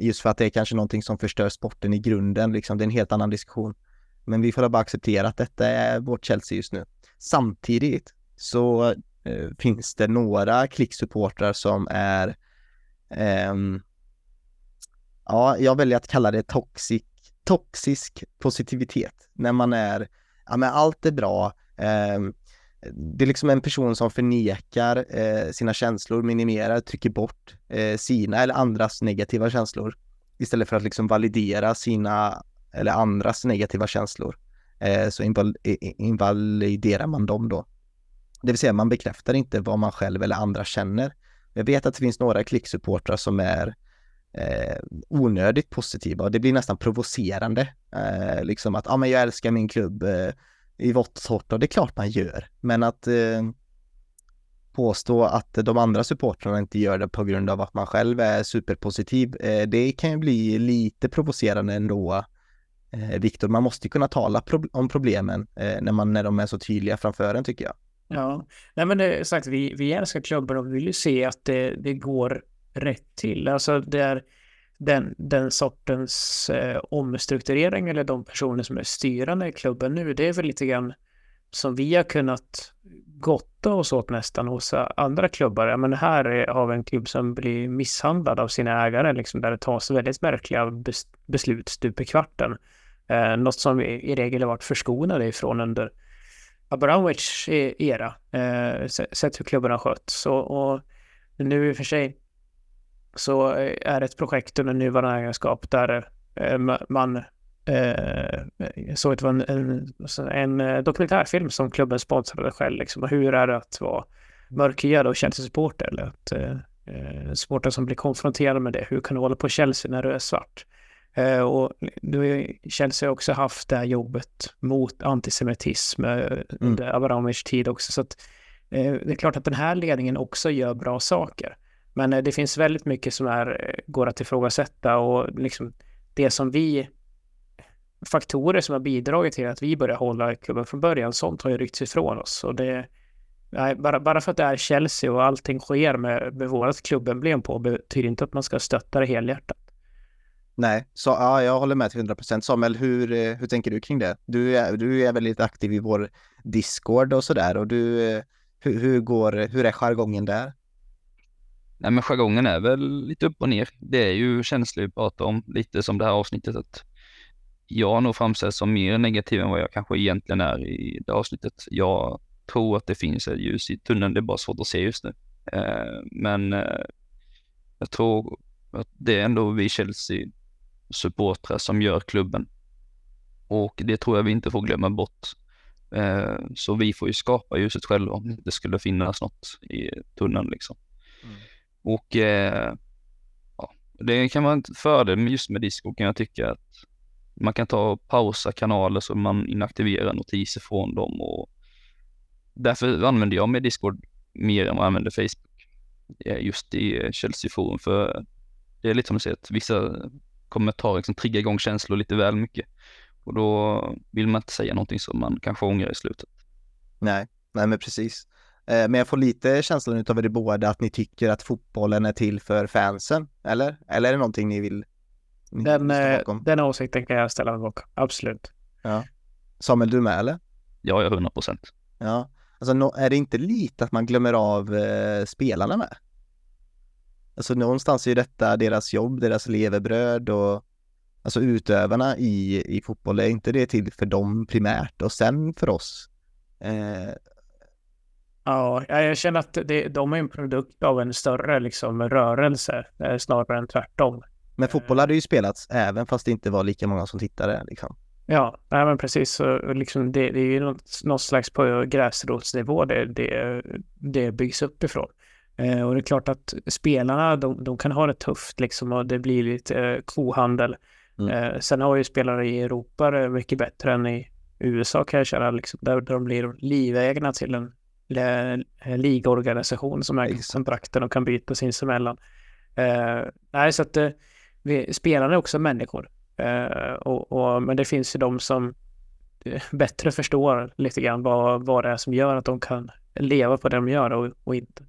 Just för att det är kanske någonting som förstör sporten i grunden. Liksom. Det är en helt annan diskussion. Men vi får bara acceptera att detta är vårt Chelsea just nu. Samtidigt så finns det några klicksupportrar som är... jag väljer att kalla det toxisk positivitet. När man är, men allt är bra. Det är liksom en person som förnekar sina känslor, minimerar, trycker bort sina eller andras negativa känslor. Istället för att liksom validera sina eller andras negativa känslor. Så invaliderar man dem då. Det vill säga man bekräftar inte vad man själv eller andra känner. Jag vet att det finns några klicksupportrar som är onödigt positiva, och det blir nästan provocerande liksom att men jag älskar min klubb i vått sort, och det är klart man gör, men att påstå att de andra supportrarna inte gör det på grund av att man själv är superpositiv, det kan ju bli lite provocerande ändå. Victor, man måste kunna tala om problemen när de är så tydliga framför en, tycker jag. Ja, nej, men det är sagt, vi älskar klubben och vi vill ju se att det går rätt till. Alltså det är den sortens omstrukturering eller de personer som är styrande i klubben nu, det är väl lite grann som vi har kunnat gotta oss åt nästan hos andra klubbar. Ja, men här har vi en klubb som blir misshandlad av sina ägare liksom, där det tas väldigt märkliga beslut stup i kvarten. Något som vi i regel har varit förskonade ifrån under Abramovic era. Sett hur klubben har skötts. Och nu i och för sig så är det ett projekt under nuvarande ägarskap där man såg att det var en dokumentärfilm som klubben sponsrade själv. Liksom. Hur är det att vara mörkhyad och Chelsea-supporter, eller att supporter som blir konfronterade med det? Hur kan du hålla på Chelsea när du är svart? Och nu Chelsea har också haft det här jobbet mot antisemitism under Abramovic tid också. Så att, det är klart att den här ledningen också gör bra saker. Men det finns väldigt mycket som går att ifrågasätta, och liksom det som faktorer som har bidragit till att vi börjar hålla klubben från början, sånt har ju ryckts ifrån oss, och det Nej, bara för att det är Chelsea och allting sker med vårat klubbemblem på betyder inte att man ska stötta det helhjärtat. Nej, så ja, jag håller med till 100%. Samuel, hur tänker du kring det? Du är väldigt aktiv i vår Discord och sådär, och hur är jargongen där? Nej, men jargongen är väl lite upp och ner. Det är ju känslor vi pratar om, lite som det här avsnittet, att jag nog framställs som mer negativ än vad jag kanske egentligen är i det avsnittet. Jag tror att det finns ett ljus i tunneln, det är bara svårt att se just nu. Men jag tror att det är ändå vi Chelsea-supportrar som gör klubben. Och det tror jag vi inte får glömma bort. Så vi får ju skapa ljuset själva om det skulle finnas något i tunneln liksom. Mm. Och ja, det kan vara en fördel just med Discord, kan jag tycka, att man kan ta och pausa kanaler så man inaktiverar notiser från dem, och därför använder jag med Discord mer än jag använder Facebook just i Chelsea-forum, för det är lite som att se att vissa kommentarer liksom triggar igång känslor lite väl mycket, och då vill man inte säga någonting som man kanske ångrar i slutet. Nej men precis. Men jag får lite känslan utav det båda, att ni tycker att fotbollen är till för fansen, eller? Eller är det någonting ni vill ställa bakom? Den åsikten kan jag ställa mig bakom, absolut. Ja. Samuel, du med eller? Ja, jag 100%. Ja, alltså är det inte lite att man glömmer av spelarna med? Alltså någonstans är ju detta deras jobb, deras levebröd, och alltså utövarna i fotboll, är inte det till för dem primärt och sen för oss? Ja, jag känner att de är en produkt av en större liksom rörelse snarare än tvärtom. Men fotboll hade ju spelats även fast det inte var lika många som tittade liksom. Ja, nej, men precis. Så, liksom, det är ju något slags på gräsrotsnivå det byggs uppifrån. Och det är klart att spelarna de kan ha det tufft liksom, och det blir lite kohandel. Sen har ju spelare i Europa det mycket bättre än i USA, kan jag känna, liksom, där de blir livägna till en ligorganisation som är kontrakten och kan byta sinsemellan. Nej, så att spelarna är också människor. Men det finns ju de som bättre förstår lite grann vad det är som gör att de kan leva på det de gör och inte.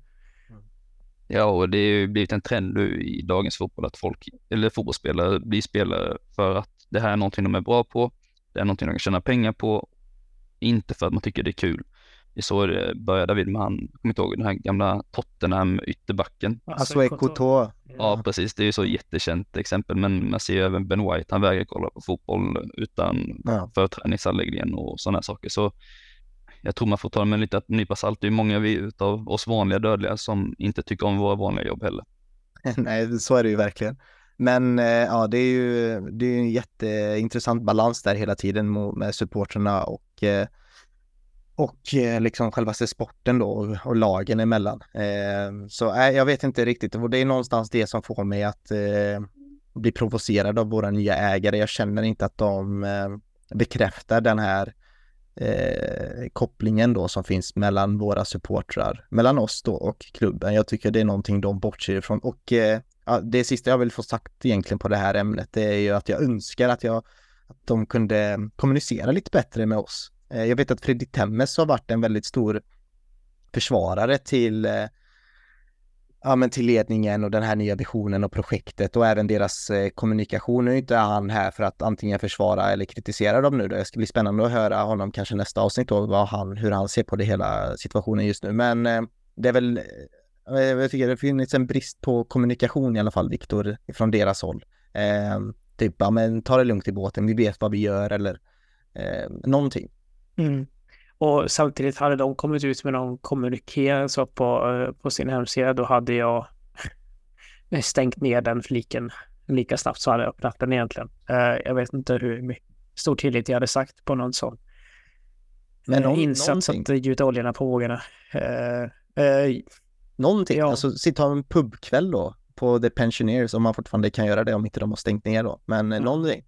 Ja, och det har ju blivit en trend nu i dagens fotboll att folk, eller fotbollsspelare, blir spelare för att det här är någonting de är bra på, det är någonting de kan tjäna pengar på, inte för att man tycker det är kul. Så började vi med han, kommer inte ihåg, den här gamla Tottenham ytterbacken. Alltså Ekotå. Ja, precis. Det är ju så jättekänt exempel. Men man ser ju även Ben White, han vägrar kolla på fotboll utan för träningsanläggningen och sådana här saker. Så jag tror man får ta med lite att nypa salt. Det är många av oss vanliga dödliga som inte tycker om våra vanliga jobb heller. Nej, så är det ju verkligen. Men ja, det är ju en jätteintressant balans där hela tiden med supporterna och liksom självaste sporten då och lagen emellan. Så jag vet inte riktigt. Det är någonstans det som får mig att bli provocerad av våra nya ägare. Jag känner inte att de bekräftar den här kopplingen då som finns mellan våra supportrar, mellan oss då och klubben. Jag tycker det är någonting de bortser ifrån. Och det sista jag vill få sagt egentligen på det här ämnet, det är ju att jag önskar att de kunde kommunicera lite bättre med oss. Jag vet att Fredrik Temmes har varit en väldigt stor försvarare till ledningen och den här nya visionen och projektet, och även deras kommunikation. Nu är inte han här för att antingen försvara eller kritisera dem nu. Det ska bli spännande att höra honom kanske nästa avsnitt då, hur han ser på det hela situationen just nu. Men det är väl, jag tycker det finns en brist på kommunikation i alla fall, Viktor, från deras håll. Typ, men ta det lugnt i båten, vi vet vad vi gör, eller någonting. Mm. Och samtidigt hade de kommit ut med någon kommuniké så på sin hemsida, då hade jag stängt ner den fliken lika snabbt som jag hade öppnat den egentligen. Jag vet inte hur stor tillit jag hade sagt på någon sån. Men insats någonting. Att gjuta oljorna på vågorna. Någonting, ja. Alltså sitta av en pubkväll då på The Pensioners, om man fortfarande kan göra det, om inte de har stängt ner då. Men någonting.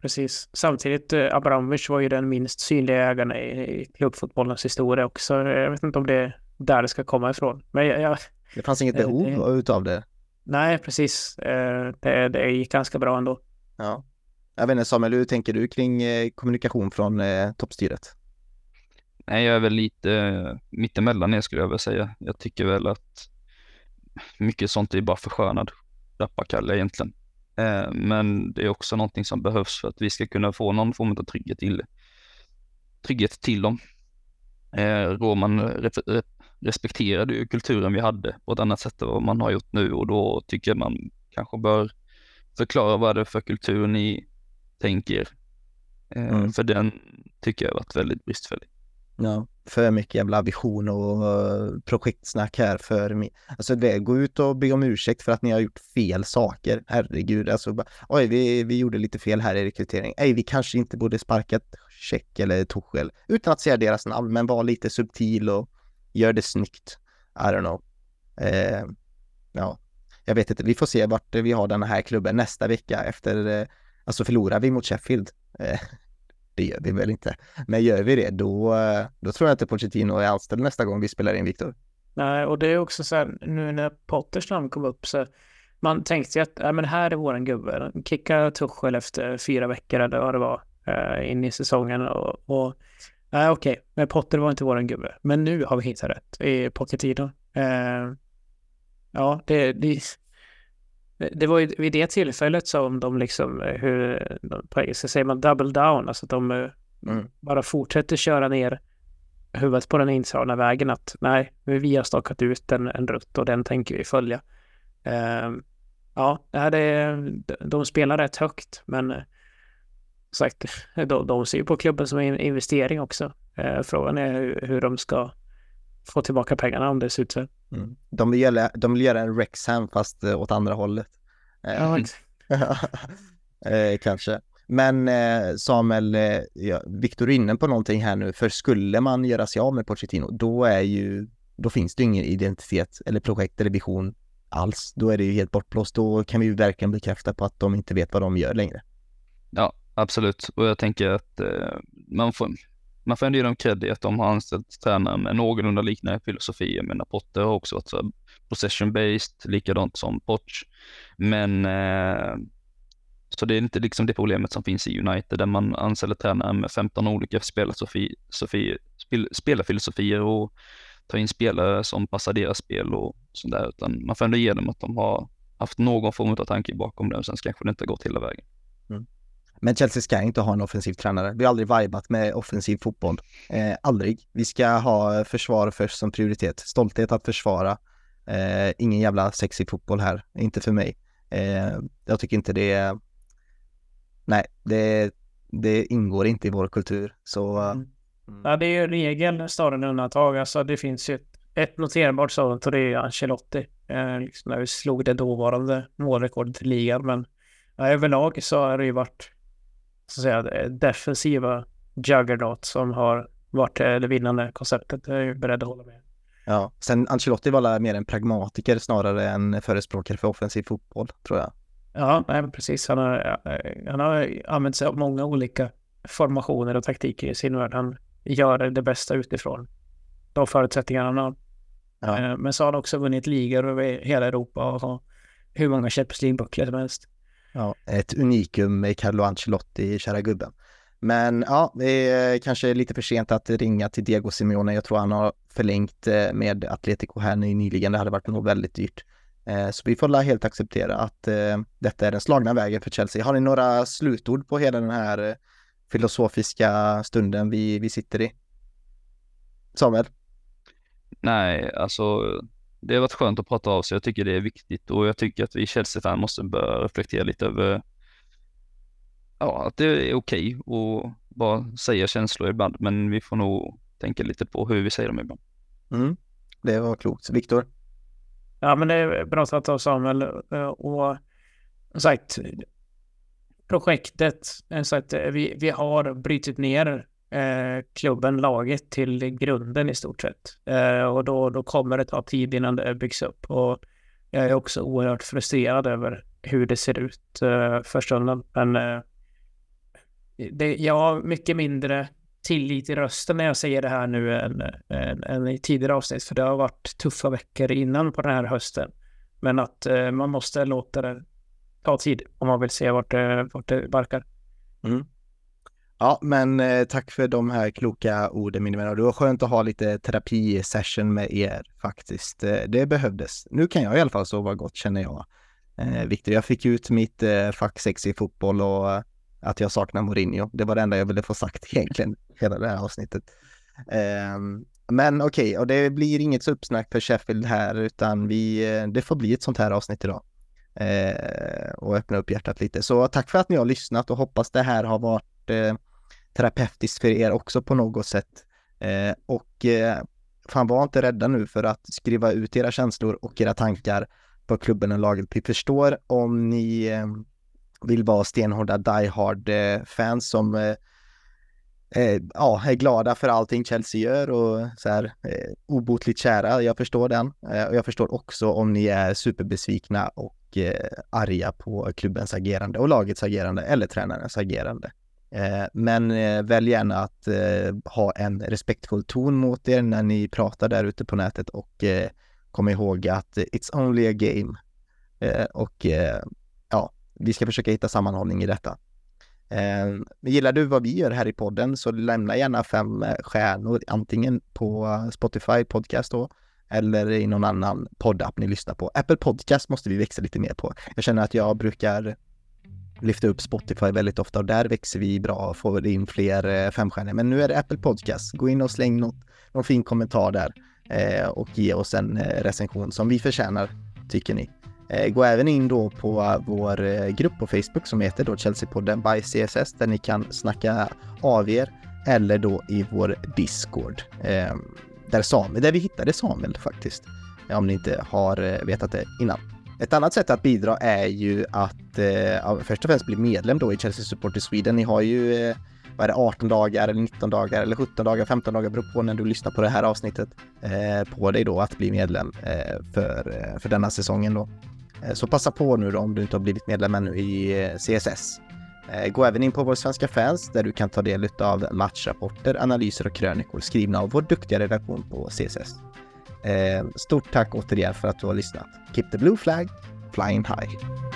Precis. Samtidigt, Abramovich var ju den minst synliga ägaren i klubbfotbollens historia också. Jag vet inte om det är där det ska komma ifrån. Men det fanns inget behov utav det. Nej, precis. Det gick ganska bra ändå. Ja. Jag vet inte, Samuel, hur tänker du kring kommunikation från toppstyret? Nej, jag är väl lite mittemellan er, skulle jag väl säga. Jag tycker väl att mycket sånt är bara förskönad rapparkalle egentligen. Men det är också någonting som behövs för att vi ska kunna få någon form av trygghet till dem. Roman respekterade ju kulturen vi hade på ett annat sätt än vad man har gjort nu, och då tycker man kanske bör förklara vad det är för kultur ni tänker. För den tycker jag har varit väldigt bristfällig. Ja, för mycket jävla ambitioner och projektsnack här för mig. Alltså det, gå ut och be om ursäkt för att ni har gjort fel saker. Herregud, alltså bara, oj, vi gjorde lite fel här i rekrytering. Nej, vi kanske inte borde sparkat Cech eller Tuchel, utan att säga deras namn, men var lite subtil och gör det snyggt. I don't know. Ja, jag vet inte. Vi får se vart vi har den här klubben nästa vecka efter, alltså förlorar vi mot Sheffield. Det gör vi väl inte. Men gör vi det, då tror jag inte Pochettino är anställd nästa gång vi spelar in, Victor. Nej, och det är också så här, nu när Potters namn kom upp så man tänkte ju att ja, men här är våran gubbe. Kicka Tuchel efter 4 veckor eller vad det var in i säsongen. Och nej, okej, men Potter var inte våran gubbe. Men nu har vi hittat rätt i Pochettino. Ja, det var ju vid det tillfället som de liksom, hur på engelska säger man double down, alltså att de bara fortsätter köra ner huvudet på den inslagna vägen, att nej, vi har stakat ut en rutt och den tänker vi följa. Ja, de spelar rätt högt, men sagt, de ser ju på klubben som en investering också. Frågan är hur de ska få tillbaka pengarna om det ser ut så. De vill göra en Rexham fast åt andra hållet. Ja, kanske. Men Samuel, Victor är inne på någonting här nu. För skulle man göra sig av med Pochettino, då finns det ingen identitet eller projekt eller vision alls. Då är det ju helt bortblåst. Då kan vi ju verkligen bekräfta på att de inte vet vad de gör längre. Ja, absolut. Och jag tänker att man får ändå ge dem cred i att de har anställt tränare med någorlunda liknande filosofi. Jag menar, Potter har också varit så possession-based, likadant som Poch. Men så det är inte liksom det problemet som finns i United, där man anställer tränare med 15 olika spelarfilosofier och tar in spelare som passar deras spel och sånt där. Utan man får ändå ge dem att de har haft någon form av tanke bakom det, och sen kanske det inte har gått hela vägen. Men Chelsea ska inte ha en offensiv tränare. Vi har aldrig vibat med offensiv fotboll. Aldrig. Vi ska ha försvar först som prioritet. Stolthet att försvara. Ingen jävla sexy fotboll här. Inte för mig. Jag tycker inte det... Nej, det ingår inte i vår kultur. Så... Ja, det är ju regeln snarare än undantag. Alltså, det finns ju ett noterbart sådant, och det är Ancelotti. Liksom när vi slog det dåvarande målrekordet i ligan. Men överlag så har det ju varit... så att säga, defensiva juggernaut som har varit det vinnande konceptet. Jag är ju beredd att hålla med. Ja, sen Ancelotti var mer en pragmatiker snarare än förespråkare för offensiv fotboll, tror jag. Ja, nej, precis. Han har använt sig av många olika formationer och taktiker i sin värld. Han gör det bästa utifrån de förutsättningarna han har. Ja. Men så har han också vunnit ligor över hela Europa och har hur många Champions League-bucklar som helst. Ja, ett unikum med Carlo Ancelotti, kära gubben. Men ja, det är kanske lite för sent att ringa till Diego Simeone. Jag tror han har förlängt med Atletico här nyligen. Det hade varit något väldigt dyrt. Så vi får helt acceptera att detta är den slagna vägen för Chelsea. Har ni några slutord på hela den här filosofiska stunden vi sitter i? Samuel? Nej, alltså... Det har varit skönt att prata av sig. Jag tycker det är viktigt, och jag tycker att vi Chelsea-fan måste börja reflektera lite över att det är okej och bara säga känslor ibland, men vi får nog tänka lite på hur vi säger dem ibland. Det var klokt. Viktor? Ja, men det är bra att ta av Samuel, och sagt projektet så att vi har brytit ner klubben, laget till grunden i stort sett, och då kommer det ta tid innan det byggs upp, och jag är också oerhört frustrerad över hur det ser ut för stunden, men jag har mycket mindre tillit i rösten när jag säger det här nu än i tidigare avsnitt, för det har varit tuffa veckor innan på den här hösten, men att man måste låta det ta tid om man vill se vart det barkar. Ja, men tack för de här kloka orden, min vän. Det var skönt att ha lite terapisession med er faktiskt. Det behövdes. Nu kan jag i alla fall sova gott, känner jag. Victor, jag fick ut mitt fuck sexy fotboll och att jag saknar Mourinho. Det var det enda jag ville få sagt egentligen hela det här avsnittet. Men okej, och det blir inget uppsnack för Sheffield här, utan det får bli ett sånt här avsnitt idag. Och öppna upp hjärtat lite. Så tack för att ni har lyssnat och hoppas det här har varit terapeutiskt för er också på något sätt. Fan, var inte rädda nu för att skriva ut era känslor och era tankar på klubben och laget. Vi förstår om ni vill vara stenhårda diehard fans som är glada för allting Chelsea gör och så här obotligt kära. Jag förstår den. Och jag förstår också om ni är superbesvikna och arga på klubbens agerande och lagets agerande eller tränarens agerande. Men välj gärna att ha en respektfull ton mot er när ni pratar där ute på nätet och kom ihåg att it's only a game. Vi ska försöka hitta sammanhållning i detta. Gillar du vad vi gör här i podden så lämna gärna 5 stjärnor antingen på Spotify podcast då, eller i någon annan poddapp ni lyssnar på. Apple Podcast måste vi växa lite mer på. Jag känner att jag brukar lyfta upp Spotify väldigt ofta och där växer vi bra och får in fler 5-stjärnor. Men nu är det Apple Podcast. Gå in och släng någon fin kommentar där och ge oss en recension som vi förtjänar, tycker ni. Gå även in då på vår grupp på Facebook som heter då Chelsea-podden by CSS där ni kan snacka av er eller då i vår Discord där vi hittade Samuel faktiskt, om ni inte har vetat det innan. Ett annat sätt att bidra är ju att först och främst bli medlem då i Chelsea Supporters Sweden. Ni har ju 18 dagar eller 19 dagar eller 17 dagar, 15 dagar beror på när du lyssnar på det här avsnittet på dig då att bli medlem för denna säsongen då. Så passa på nu då, om du inte har blivit medlem ännu i CSS. Gå även in på vår svenska fans där du kan ta del av matchrapporter, analyser och krönikor skrivna av vår duktiga redaktion på CSS. Stort tack återigen för att du har lyssnat. Keep the blue flag flying high.